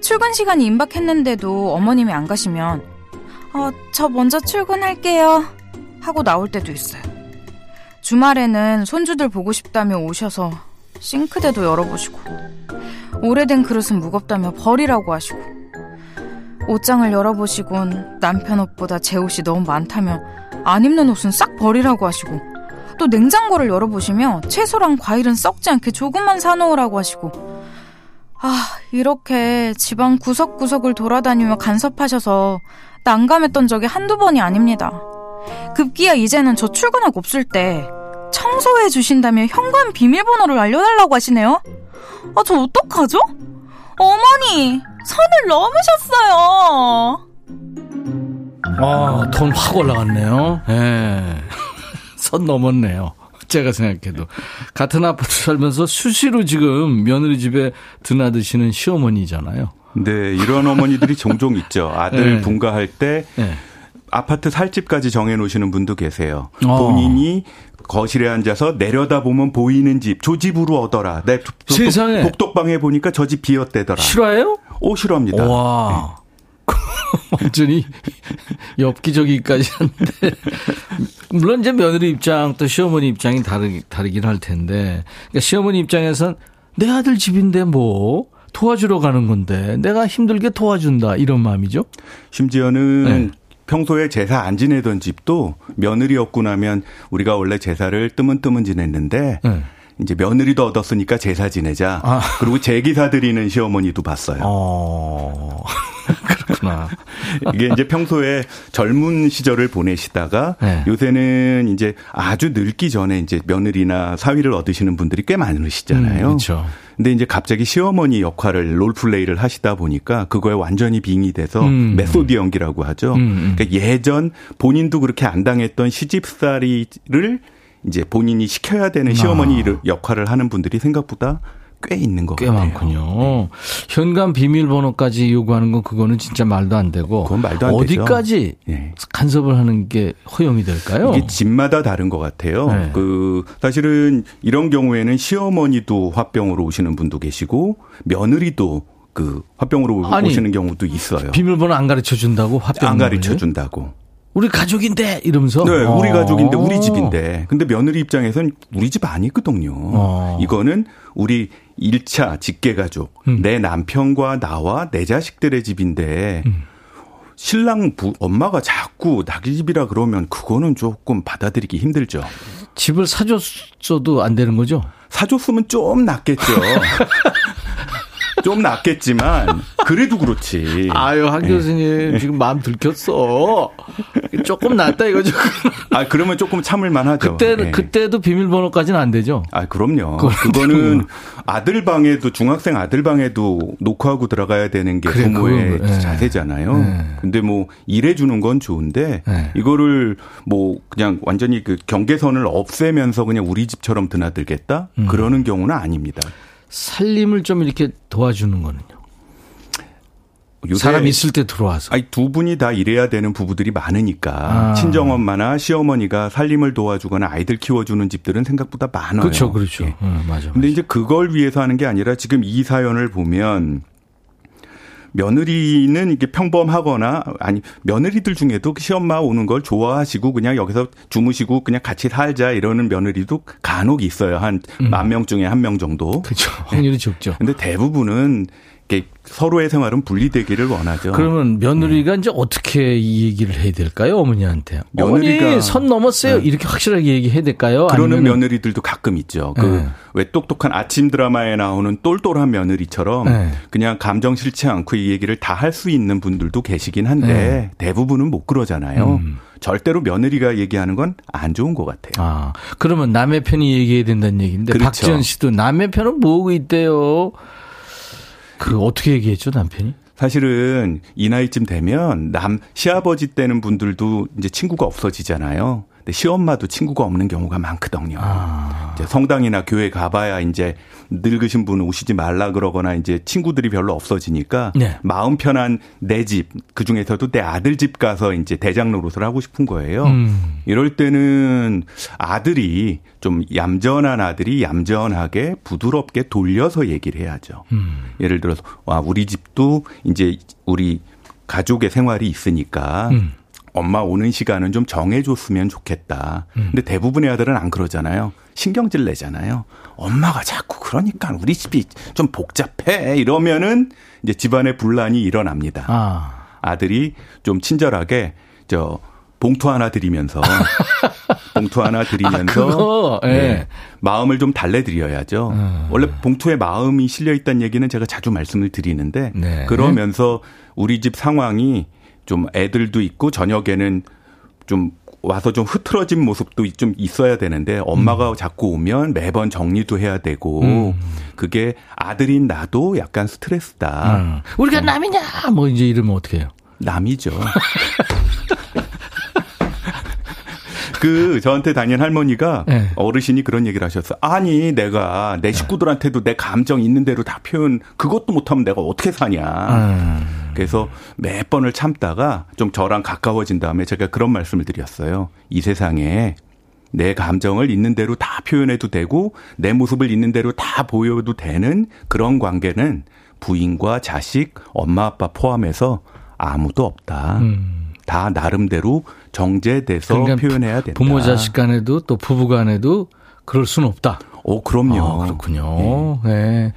출근 시간이 임박했는데도 어머님이 안 가시면 어, 저 먼저 출근할게요 하고 나올 때도 있어요. 주말에는 손주들 보고 싶다며 오셔서 싱크대도 열어보시고 오래된 그릇은 무겁다며 버리라고 하시고 옷장을 열어보시곤 남편 옷보다 제 옷이 너무 많다며 안 입는 옷은 싹 버리라고 하시고 또 냉장고를 열어보시며 채소랑 과일은 썩지 않게 조금만 사놓으라고 하시고 아 이렇게 집안 구석구석을 돌아다니며 간섭하셔서 난감했던 적이 한두 번이 아닙니다. 급기야 이제는 저 출근하고 없을 때 청소해 주신다며 현관 비밀번호를 알려달라고 하시네요. 아, 저 어떡하죠? 어머니, 선을 넘으셨어요. 아, 돈 확 올라갔네요. 예. 선 넘었네요. 제가 생각해도. 같은 아파트 살면서 수시로 지금 며느리 집에 드나드시는 시어머니잖아요. 네, 이런 어머니들이 종종 있죠. 아들 예. 분가할 때. 예. 아파트 살 집까지 정해놓으시는 분도 계세요. 어. 본인이 거실에 앉아서 내려다보면 보이는 집, 저 집으로 얻어라. 내 세상에. 복독방에 보니까 저 집 비었대더라. 싫어해요? 오, 싫어합니다. 와. 네. 완전히 엽기적이기까지 한데. 물론 이제 며느리 입장 또 시어머니 입장이 다르, 다르긴 할 텐데. 그러니까 시어머니 입장에선 내 아들 집인데 뭐. 도와주러 가는 건데. 내가 힘들게 도와준다. 이런 마음이죠. 심지어는. 네. 평소에 제사 안 지내던 집도 며느리 없고 나면 우리가 원래 제사를 뜨문뜨문 지냈는데 네. 이제 며느리도 얻었으니까 제사 지내자. 아. 그리고 제기사 드리는 시어머니도 봤어요. 어. 그렇구나. 이게 이제 평소에 젊은 시절을 보내시다가 네. 요새는 이제 아주 늙기 전에 이제 며느리나 사위를 얻으시는 분들이 꽤 많으시잖아요. 음, 그렇죠. 근데 이제 갑자기 시어머니 역할을 롤플레이를 하시다 보니까 그거에 완전히 빙의돼서 음. 메소드 연기라고 하죠. 음, 음. 그러니까 예전 본인도 그렇게 안 당했던 시집살이를 이제 본인이 시켜야 되는 시어머니 아. 역할을 하는 분들이 생각보다 꽤 있는 것 꽤 같아요. 꽤 많군요. 네. 현관 비밀번호까지 요구하는 건 그거는 진짜 말도 안 되고. 그건 말도 안 되죠. 어디까지 네. 간섭을 하는 게 허용이 될까요? 이게 집마다 다른 것 같아요. 네. 그 사실은 이런 경우에는 시어머니도 화병으로 오시는 분도 계시고 며느리도 그 화병으로 아니, 오시는 경우도 있어요. 비밀번호 안 가르쳐준다고 화병 안 가르쳐준다고. 우리 가족인데 이러면서 네, 아. 우리 가족인데 우리 집인데. 근데 며느리 입장에선 우리 집 아니거든요. 아. 이거는 우리 일 차 직계가족 음. 내 남편과 나와 내 자식들의 집인데 음. 신랑 부, 엄마가 자꾸 자기 집이라 그러면 그거는 조금 받아들이기 힘들죠. 집을 사줬어도 안 되는 거죠? 사줬으면 좀 낫겠죠. 좀 낫겠지만 그래도 그렇지. 아유, 한 교수님 네. 지금 마음 들켰어. 조금 낫다 이거죠. 아, 그러면 조금 참을만 하죠. 그때 네. 그때도 비밀번호까지는 안 되죠. 아, 그럼요. 그거는 아들 방에도 중학생 아들 방에도 노크하고 들어가야 되는 게 그래, 부모의 그건, 네. 자세잖아요. 네. 근데 뭐 일해 주는 건 좋은데 네. 이거를 뭐 그냥 완전히 그 경계선을 없애면서 그냥 우리 집처럼 드나들겠다 음. 그러는 경우는 아닙니다. 살림을 좀 이렇게 도와주는 거는요. 사람 있을 때 들어와서. 아니, 두 분이 다 일해야 되는 부부들이 많으니까. 아. 친정엄마나 시어머니가 살림을 도와주거나 아이들 키워주는 집들은 생각보다 많아요. 그렇죠, 그렇죠. 네. 응, 맞아. 근데 맞아. 이제 그걸 위해서 하는 게 아니라 지금 이 사연을 보면 며느리는 이게 평범하거나 아니 며느리들 중에도 시엄마 오는 걸 좋아하시고 그냥 여기서 주무시고 그냥 같이 살자 이러는 며느리도 간혹 있어요. 한 만 명 음. 중에 한 명 정도. 그렇죠. 확률이 적죠. 근데 대부분은 서로의 생활은 분리되기를 원하죠. 그러면 며느리가 음. 이제 어떻게 이 얘기를 해야 될까요? 어머니한테. 며느리가 어머니 선 넘었어요. 네. 이렇게 확실하게 얘기해야 될까요? 그러는 아니면은. 며느리들도 가끔 있죠. 그 네. 왜 똑똑한 아침 드라마에 나오는 똘똘한 며느리처럼 네. 그냥 감정 싫지 않고 이 얘기를 다 할 수 있는 분들도 계시긴 한데 네. 대부분은 못 그러잖아요. 음. 절대로 며느리가 얘기하는 건 안 좋은 것 같아요. 아, 그러면 남의 편이 얘기해야 된다는 얘기인데 그렇죠. 박지현 씨도 남의 편은 뭐고 있대요. 그 어떻게 얘기했죠 남편이? 사실은 이 나이쯤 되면 남 시아버지 때는 분들도 이제 친구가 없어지잖아요. 근데 시엄마도 친구가 없는 경우가 많거든요. 아. 이제 성당이나 교회 가봐야 이제 늙으신 분 오시지 말라 그러거나 이제 친구들이 별로 없어지니까 네. 마음 편한 내 집, 그 중에서도 내 아들 집 가서 이제 대장 노릇을 하고 싶은 거예요. 음. 이럴 때는 아들이 좀 얌전한 아들이 얌전하게 부드럽게 돌려서 얘기를 해야죠. 음. 예를 들어서 와 우리 집도 이제 우리 가족의 생활이 있으니까 음. 엄마 오는 시간은 좀 정해줬으면 좋겠다. 음. 근데 대부분의 아들은 안 그러잖아요. 신경질 내잖아요. 엄마가 자꾸 그러니까 우리 집이 좀 복잡해 이러면은 이제 집안의 분란이 일어납니다. 아. 아들이 좀 친절하게 저 봉투 하나 드리면서 봉투 하나 드리면서 아, 그거? 네. 네. 마음을 좀 달래드려야죠. 음. 원래 봉투에 마음이 실려 있다는 얘기는 제가 자주 말씀을 드리는데 네. 그러면서 우리 집 상황이 좀 애들도 있고 저녁에는 좀 와서 좀 흐트러진 모습도 좀 있어야 되는데 엄마가 음. 자꾸 오면 매번 정리도 해야 되고 음. 그게 아들인 나도 약간 스트레스다. 음. 우리가 남이냐 뭐 이제 이러면 어떻게 해요? 남이죠. 그 저한테 다니는 할머니가 네. 어르신이 그런 얘기를 하셨어. 아니 내가 내 식구들한테도 내 감정 있는 대로 다 표현 그것도 못하면 내가 어떻게 사냐. 음. 그래서 몇 번을 참다가 좀 저랑 가까워진 다음에 제가 그런 말씀을 드렸어요. 이 세상에 내 감정을 있는 대로 다 표현해도 되고 내 모습을 있는 대로 다 보여도 되는 그런 관계는 부인과 자식, 엄마, 아빠 포함해서 아무도 없다. 음. 다 나름대로 정제돼서 그러니까 표현해야 된다. 부모, 자식 간에도 또 부부 간에도 그럴 수는 없다. 오, 그럼요. 아, 그렇군요. 네. 네.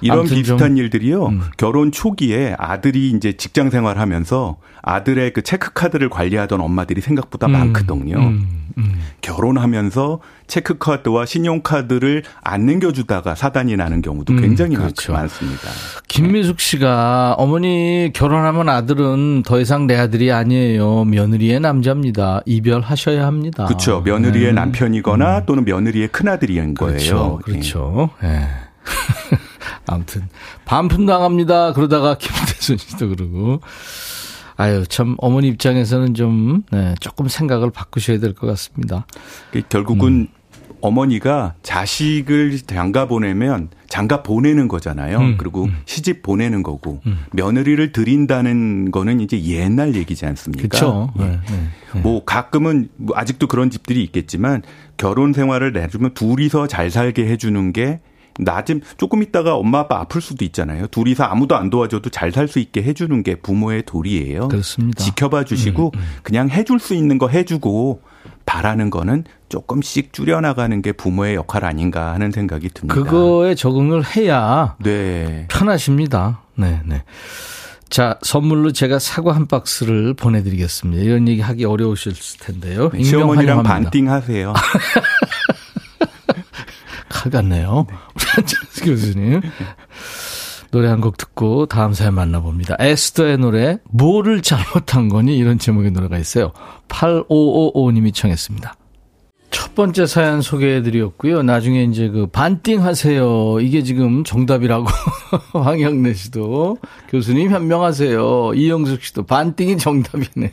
이런 비슷한 일들이요. 음. 결혼 초기에 아들이 이제 직장 생활하면서 아들의 그 체크카드를 관리하던 엄마들이 생각보다 음. 많거든요. 음. 음. 결혼하면서 체크카드와 신용카드를 안 넘겨주다가 사단이 나는 경우도 굉장히 음, 그렇죠. 많습니다. 김미숙 씨가 어머니 결혼하면 아들은 더 이상 내 아들이 아니에요. 며느리의 남자입니다. 이별하셔야 합니다. 그렇죠. 며느리의 네. 남편이거나 음. 또는 며느리의 큰아들인 거예요. 그렇죠. 그렇죠. 예. 네. 아무튼 반품당합니다. 그러다가 김대수 씨도 그러고. 아유, 참 어머니 입장에서는 좀 네, 조금 생각을 바꾸셔야 될 것 같습니다. 결국은 음. 어머니가 자식을 장가 보내면 장가 보내는 거잖아요. 음, 그리고 음. 시집 보내는 거고 음. 며느리를 드린다는 거는 이제 옛날 얘기지 않습니까? 그렇죠. 예. 네, 네. 뭐 가끔은 아직도 그런 집들이 있겠지만 결혼 생활을 내주면 둘이서 잘 살게 해주는 게 낮은 조금 있다가 엄마 아빠 아플 수도 있잖아요. 둘이서 아무도 안 도와줘도 잘 살 수 있게 해주는 게 부모의 도리예요. 그렇습니다. 지켜봐 주시고 음, 음. 그냥 해줄 수 있는 거 해주고 바라는 거는 조금씩 줄여나가는 게 부모의 역할 아닌가 하는 생각이 듭니다. 그거에 적응을 해야 네. 편하십니다. 네, 네. 자, 선물로 제가 사과 한 박스를 보내드리겠습니다. 이런 얘기 하기 어려우실 텐데요. 네, 시어머니랑 반띵 하세요. 칼 같네요. 한창수 네. 교수님. 노래 한 곡 듣고 다음 사연 만나봅니다. 에스더의 노래 뭐를 잘못한 거니 이런 제목의 노래가 있어요. 팔오오오님이 청했습니다. 첫 번째 사연 소개해드렸고요. 나중에 이제 그 반띵하세요. 이게 지금 정답이라고 황영래 씨도 교수님 현명하세요. 이영숙 씨도 반띵이 정답이네요.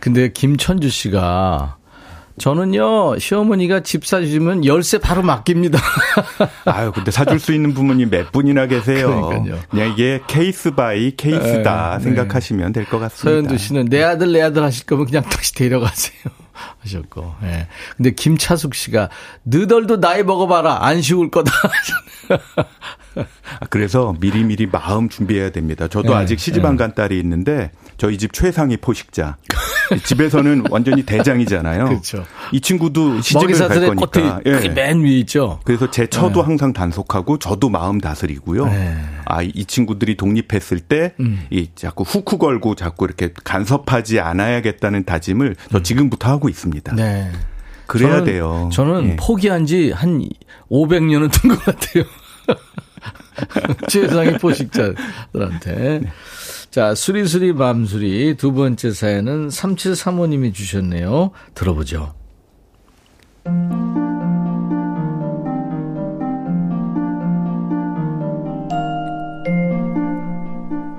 근데 김천주 씨가 저는요 시어머니가 집 사주시면 열쇠 바로 맡깁니다. 아유 근데 사줄 수 있는 부모님 몇 분이나 계세요. 그러니까요. 그냥 이게 케이스 바이 케이스다 네, 생각하시면 될 것 같습니다. 서현두 씨는 내 아들 내 아들 하실 거면 그냥 다시 데려가세요 하셨고. 네. 근데 김차숙 씨가 너덜도 나이 먹어봐라 안 쉬울 거다. 그래서 미리미리 마음 준비해야 됩니다. 저도 네, 아직 시집 안 간 네. 딸이 있는데 저희 집 최상위 포식자. 집에서는 완전히 대장이잖아요. 그렇죠. 이 친구도 시집을 갈 거니까. 예. 맨 위에 있죠. 그래서 제 처도 네. 항상 단속하고 저도 마음 다스리고요. 네. 아, 이 친구들이 독립했을 때 음. 이 자꾸 후크 걸고 자꾸 이렇게 간섭하지 않아야겠다는 다짐을 저 지금부터 하고 있습니다. 네. 그래야 저는, 돼요. 저는 예. 포기한 지 한 오백 년은 된 것 같아요. 최상의 포식자들한테. 네. 자, 수리수리 밤수리 두 번째 사연은 삼칠삼오님이 주셨네요. 들어보죠.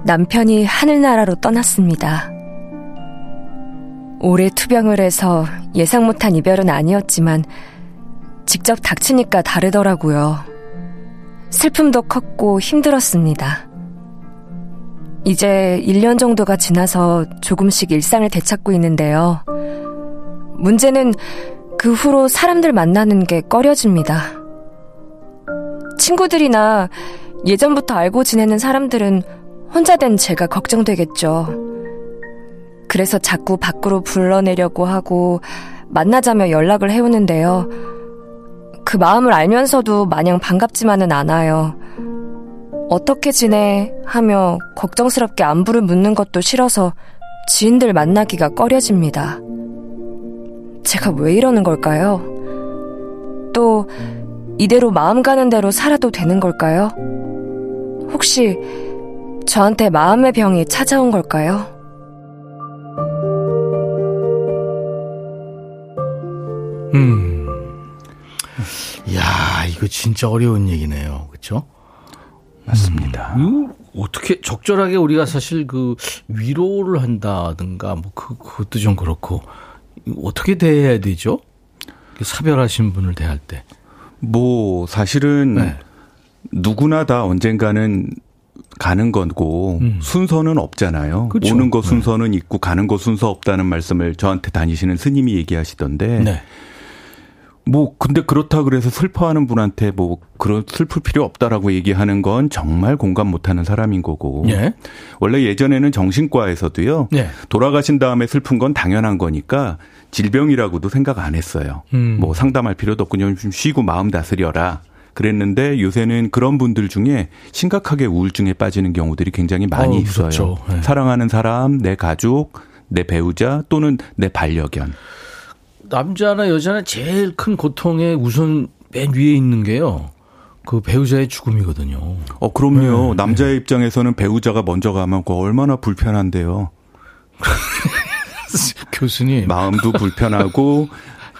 남편이 하늘나라로 떠났습니다. 오래 투병을 해서 예상 못한 이별은 아니었지만 직접 닥치니까 다르더라고요. 슬픔도 컸고 힘들었습니다. 이제 일 년 정도가 지나서 조금씩 일상을 되찾고 있는데요. 문제는 그 후로 사람들 만나는 게 꺼려집니다. 친구들이나 예전부터 알고 지내는 사람들은 혼자 된 제가 걱정되겠죠. 그래서 자꾸 밖으로 불러내려고 하고 만나자며 연락을 해오는데요. 그 마음을 알면서도 마냥 반갑지만은 않아요. 어떻게 지내? 하며 걱정스럽게 안부를 묻는 것도 싫어서 지인들 만나기가 꺼려집니다. 제가 왜 이러는 걸까요? 또 이대로 마음 가는 대로 살아도 되는 걸까요? 혹시 저한테 마음의 병이 찾아온 걸까요? 음, 야, 이거 진짜 어려운 얘기네요, 그렇죠? 맞습니다. 음, 어떻게 적절하게 우리가 사실 그 위로를 한다든가 뭐 그 그것도 좀 그렇고 어떻게 대해야 되죠? 사별하신 분을 대할 때. 뭐 사실은 네. 누구나 다 언젠가는 가는 거고 음. 순서는 없잖아요. 그렇죠. 오는 거 순서는 네. 있고 가는 거 순서 없다는 말씀을 저한테 다니시는 스님이 얘기하시던데. 네. 뭐 근데 그렇다 그래서 슬퍼하는 분한테 뭐 그런 슬플 필요 없다라고 얘기하는 건 정말 공감 못하는 사람인 거고 예. 원래 예전에는 정신과에서도요 예. 돌아가신 다음에 슬픈 건 당연한 거니까 질병이라고도 생각 안 했어요. 음. 뭐 상담할 필요도 없고 그냥 좀 쉬고 마음 다스려라 그랬는데 요새는 그런 분들 중에 심각하게 우울증에 빠지는 경우들이 굉장히 많이 어, 있어요. 그렇죠. 예. 사랑하는 사람, 내 가족, 내 배우자 또는 내 반려견. 남자나 여자나 제일 큰 고통의 우선 맨 위에 있는 게요. 그 배우자의 죽음이거든요. 어, 그럼요. 네, 남자의 네. 입장에서는 배우자가 먼저 가면 그거 얼마나 불편한데요. 교수님. 마음도 불편하고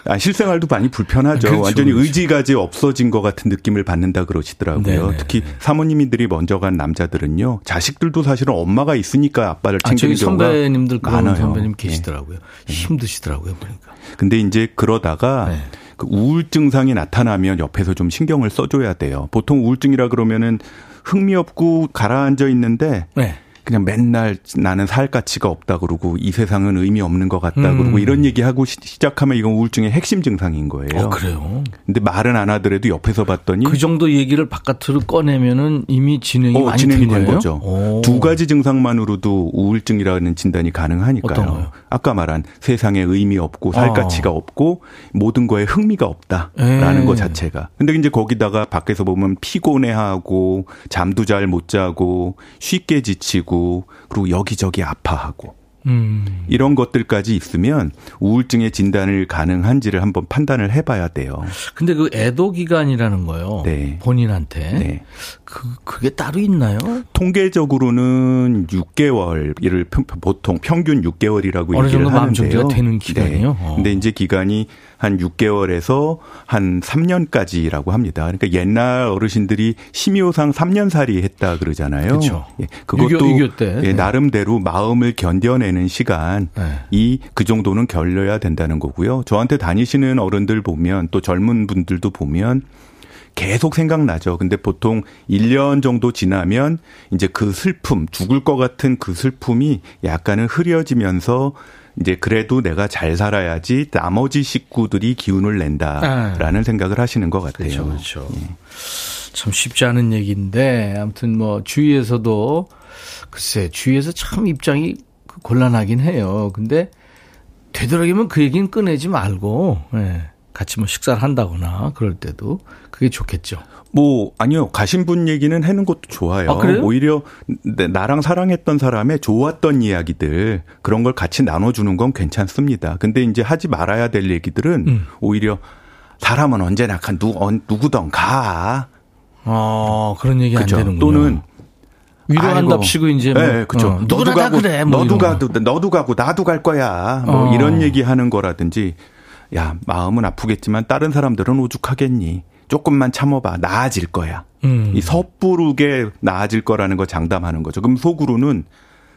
아, 실생활도 많이 불편하죠. 그렇죠, 완전히 그렇죠. 의지가 이제 없어진 것 같은 느낌을 받는다 그러시더라고요. 네네. 특히 사모님들이 먼저 간 남자들은요. 자식들도 사실은 엄마가 있으니까 아빠를 챙기는 아, 저희 경우가 선배님들 많아요. 선배님 계시더라고요. 네. 힘드시더라고요. 보니까. 근데 이제 그러다가 네. 그 우울증 상이 나타나면 옆에서 좀 신경을 써줘야 돼요. 보통 우울증이라 그러면은 흥미 없고 가라앉아 있는데 네. 그냥 맨날 나는 살 가치가 없다 그러고 이 세상은 의미 없는 것 같다 음. 그러고 이런 얘기하고 시, 시작하면 이건 우울증의 핵심 증상인 거예요. 어, 그래요? 근데 말은 안 하더라도 옆에서 봤더니. 그 정도 얘기를 바깥으로 꺼내면은 이미 진행이 어, 많이 진행이 된 거예요? 거죠. 오. 두 가지 증상만으로도 우울증이라는 진단이 가능하니까요. 어떤 거요? 아까 말한 세상에 의미 없고 살 아. 가치가 없고 모든 거에 흥미가 없다라는 에이. 것 자체가. 근데 이제 거기다가 밖에서 보면 피곤해하고 잠도 잘 못 자고 쉽게 지치고 그리고 여기저기 아파하고 음. 이런 것들까지 있으면 우울증의 진단을 가능한지를 한번 판단을 해봐야 돼요. 근데 그 애도 기간이라는 거요. 네. 본인한테 네. 그 그게 따로 있나요? 통계적으로는 육 개월을 보통 평균 육 개월이라고 어느 얘기를 정도 하는데요. 마음 준비가 되는 기간이요. 네. 어. 근데 이제 기간이 한 육 개월에서 한 삼 년까지라고 합니다. 그러니까 옛날 어르신들이 심의호상 삼 년 살이 했다 그러잖아요. 그렇죠. 예, 그것도 유교, 유교 때. 예, 나름대로 마음을 견뎌내는 시간이 네. 그 정도는 견뎌야 된다는 거고요. 저한테 다니시는 어른들 보면 또 젊은 분들도 보면 계속 생각나죠. 근데 보통 일 년 정도 지나면 이제 그 슬픔, 죽을 것 같은 그 슬픔이 약간은 흐려지면서 이제 그래도 내가 잘 살아야지 나머지 식구들이 기운을 낸다라는 아, 생각을 하시는 것 같아요. 그렇죠. 그렇죠. 예. 참 쉽지 않은 얘기인데, 아무튼 뭐 주위에서도, 글쎄, 주위에서 참 입장이 곤란하긴 해요. 근데 되도록이면 그 얘기는 꺼내지 말고, 네. 같이 뭐 식사를 한다거나 그럴 때도 그게 좋겠죠. 뭐 아니요, 가신 분 얘기는 해는 것도 좋아요. 아, 그래요? 오히려 나랑 사랑했던 사람의 좋았던 이야기들 그런 걸 같이 나눠주는 건 괜찮습니다. 근데 이제 하지 말아야 될 얘기들은 음. 오히려 사람은 언제나 가, 누, 누구든 가. 아, 그런 얘기 안 되는군요. 또는 위로한답시고 이제 뭐. 네, 그렇죠. 어. 너도 가고 그래, 뭐 너도 가도 너도 가고 나도 갈 거야. 뭐 어. 이런 얘기하는 거라든지. 야, 마음은 아프겠지만 다른 사람들은 오죽하겠니. 조금만 참아봐. 나아질 거야. 음. 이 섣부르게 나아질 거라는 거 장담하는 거죠. 그럼 속으로는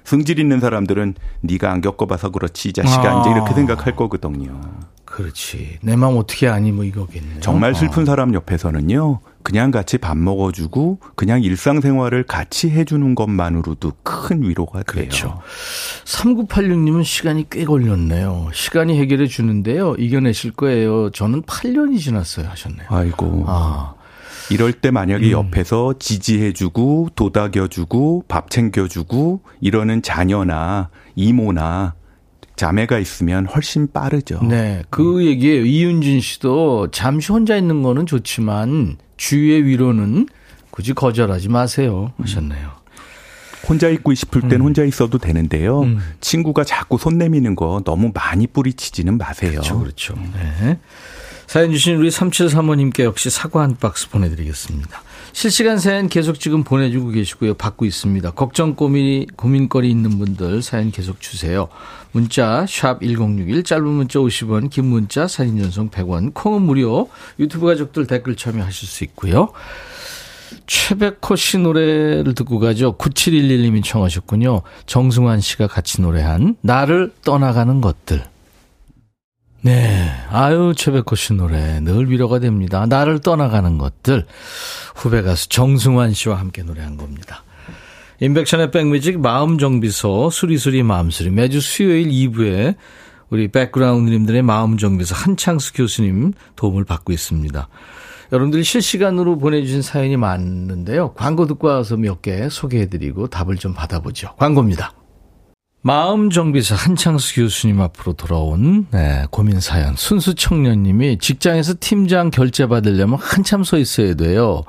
성질 있는 사람들은 네가 안 겪어봐서 그렇지 이 자식아, 아. 이제 이렇게 생각할 거거든요. 그렇지. 내 마음 어떻게 아니 뭐 이거겠네요. 정말 슬픈 사람 옆에서는요. 그냥 같이 밥 먹어주고 그냥 일상생활을 같이 해주는 것만으로도 큰 위로가 돼요. 그렇죠. 삼구팔육 님은 시간이 꽤 걸렸네요. 시간이 해결해 주는데요. 이겨내실 거예요. 저는 팔 년이 지났어요 하셨네요. 아이고. 아. 이럴 때 만약에 음. 옆에서 지지해 주고 도닥여 주고 밥 챙겨 주고 이러는 자녀나 이모나 자매가 있으면 훨씬 빠르죠. 네, 그 음. 얘기예요. 이윤진 씨도 잠시 혼자 있는 거는 좋지만 주위의 위로는 굳이 거절하지 마세요 하셨네요. 음. 혼자 있고 싶을 땐 음. 혼자 있어도 되는데요. 음. 친구가 자꾸 손 내미는 거 너무 많이 뿌리치지는 마세요. 그렇죠. 그렇죠. 네. 사연 주신 우리 삼칠삼오 님께 역시 사과 한 박스 보내드리겠습니다. 실시간 사연 계속 지금 보내주고 계시고요. 받고 있습니다. 걱정 고민, 고민거리 있는 분들 사연 계속 주세요. 문자 샵 일공육일, 짧은 문자 오십 원, 긴 문자 사진 전송 백 원, 콩은 무료. 유튜브 가족들 댓글 참여하실 수 있고요. 최백호 씨 노래를 듣고 가죠. 구칠일일 님이 청하셨군요. 정승환 씨가 같이 노래한 나를 떠나가는 것들. 네, 아유, 최백호 씨 노래 늘 위로가 됩니다. 나를 떠나가는 것들, 후배 가수 정승환 씨와 함께 노래한 겁니다. 인백션의 백뮤직, 마음정비소, 수리수리 마음수리. 매주 수요일 이 부에 우리 백그라운드님들의 마음정비소 한창수 교수님 도움을 받고 있습니다. 여러분들이 실시간으로 보내주신 사연이 많은데요. 광고 듣고 와서 몇 개 소개해드리고 답을 좀 받아보죠. 광고입니다. 마음정비사 한창수 교수님 앞으로 돌아온 네, 고민사연. 순수청년님이 직장에서 팀장 결제받으려면 한참 서 있어야 돼요.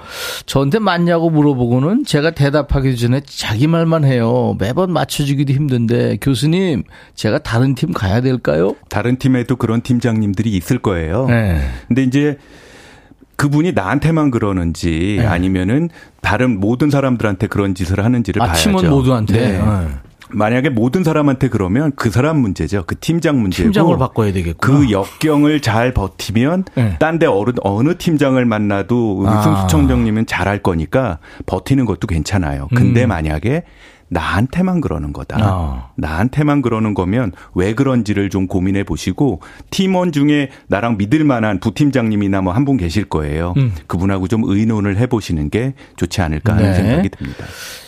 저한테 맞냐고 물어보고는 제가 대답하기 전에 자기 말만 해요. 매번 맞춰주기도 힘든데 교수님, 제가 다른 팀 가야 될까요? 다른 팀에도 그런 팀장님들이 있을 거예요. 네. 근데 이제 그분이 나한테만 그러는지 네. 아니면은 다른 모든 사람들한테 그런 짓을 하는지를 아, 봐야죠. 팀원 모두한테. 네. 네. 만약에 모든 사람한테 그러면 그 사람 문제죠. 그 팀장 문제고. 팀장을 바꿔야 되겠구나. 그 역경을 잘 버티면 네. 딴 데 어느, 어느 팀장을 만나도 아. 승수청장님은 잘할 거니까 버티는 것도 괜찮아요. 근데 음. 만약에 나한테만 그러는 거다. 아. 나한테만 그러는 거면 왜 그런지를 좀 고민해 보시고 팀원 중에 나랑 믿을 만한 부팀장님이나 뭐 한 분 계실 거예요. 음. 그분하고 좀 의논을 해보시는 게 좋지 않을까 하는 네. 생각이 듭니다.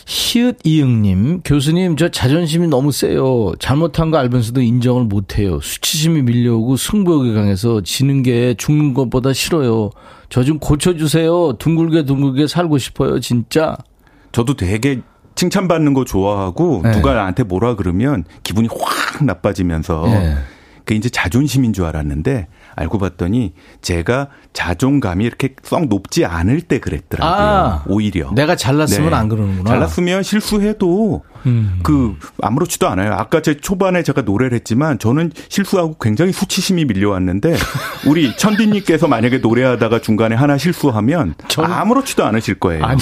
히읗 이응님, 교수님 저 자존심이 너무 세요. 잘못한 거 알면서도 인정을 못해요. 수치심이 밀려오고 승부욕이 강해서 지는 게 죽는 것보다 싫어요. 저 좀 고쳐주세요. 둥글게 둥글게 살고 싶어요 진짜. 저도 되게 칭찬받는 거 좋아하고 네. 누가 나한테 뭐라 그러면 기분이 확 나빠지면서 네. 그게 이제 자존심인 줄 알았는데 알고 봤더니 제가 자존감이 이렇게 썩 높지 않을 때 그랬더라고요. 아, 오히려. 내가 잘났으면 네. 안 그러는구나. 잘났으면 실수해도 음. 그 아무렇지도 않아요. 아까 제 초반에 제가 노래를 했지만 저는 실수하고 굉장히 수치심이 밀려왔는데 우리 천디님께서 만약에 노래하다가 중간에 하나 실수하면 저는 아무렇지도 않으실 거예요. 아니요.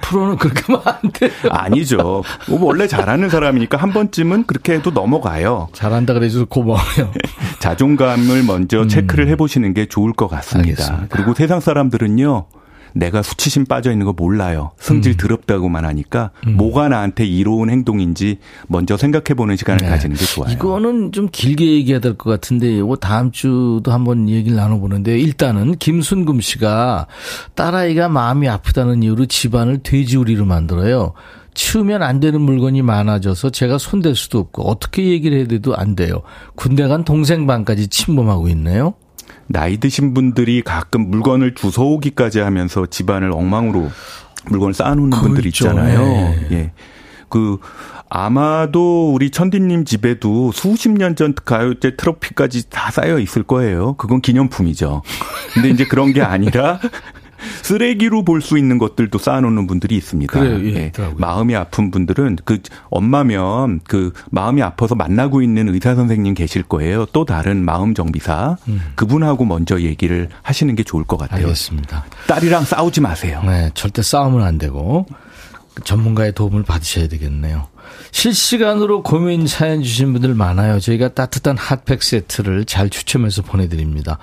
프로는 그렇게 하면 안 돼요. 아니죠. 원래 잘하는 사람이니까 한 번쯤은 그렇게 해도 넘어가요. 잘한다 그래서 고마워요. 자존감을 먼저 음. 체크를 해보시는 게 좋을 것 같습니다. 알겠습니다. 그리고 세상 사람들은요. 내가 수치심 빠져 있는 거 몰라요. 성질 음. 더럽다고만 하니까 음. 뭐가 나한테 이로운 행동인지 먼저 생각해보는 시간을 네. 가지는 게 좋아요. 이거는 좀 길게 얘기해야 될 것 같은데 이거 다음 주도 한번 얘기를 나눠보는데 일단은 김순금 씨가 딸아이가 마음이 아프다는 이유로 집안을 돼지우리로 만들어요. 치우면 안 되는 물건이 많아져서 제가 손댈 수도 없고 어떻게 얘기를 해도 안 돼요. 군대 간 동생 방까지 침범하고 있네요. 나이 드신 분들이 가끔 물건을 주워오기까지 하면서 집안을 엉망으로 물건을 쌓아놓는 그렇죠. 분들이 있잖아요. 네. 예. 그 아마도 우리 천디님 집에도 수십 년 전 가요제 트로피까지 다 쌓여 있을 거예요. 그건 기념품이죠. 근데 이제 그런 게 아니라 쓰레기로 볼 수 있는 것들도 쌓아놓는 분들이 있습니다. 그래요, 예, 예. 마음이 아픈 분들은 그 엄마면 그 마음이 아파서 만나고 있는 의사 선생님 계실 거예요. 또 다른 마음 정비사 음. 그분하고 먼저 얘기를 하시는 게 좋을 것 같아요. 알겠습니다. 딸이랑 싸우지 마세요. 네, 절대 싸움은 안 되고 전문가의 도움을 받으셔야 되겠네요. 실시간으로 고민 사연 주신 분들 많아요. 저희가 따뜻한 핫팩 세트를 잘 추첨해서 보내드립니다.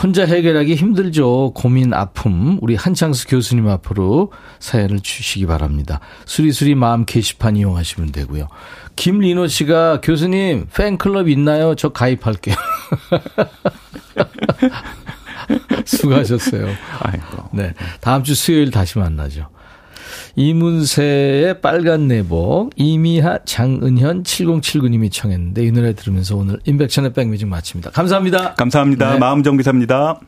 혼자 해결하기 힘들죠. 고민, 아픔. 우리 한창수 교수님 앞으로 사연을 주시기 바랍니다. 수리수리 마음 게시판 이용하시면 되고요. 김리노 씨가 교수님 팬클럽 있나요? 저 가입할게요. 수고하셨어요. 네, 다음 주 수요일 다시 만나죠. 이문세의 빨간 내복, 이미하, 장은현, 칠공칠구 님이 청했는데 이 노래 들으면서 오늘 인백천의 백뮤직 마칩니다. 감사합니다. 감사합니다. 네. 마음정비사입니다.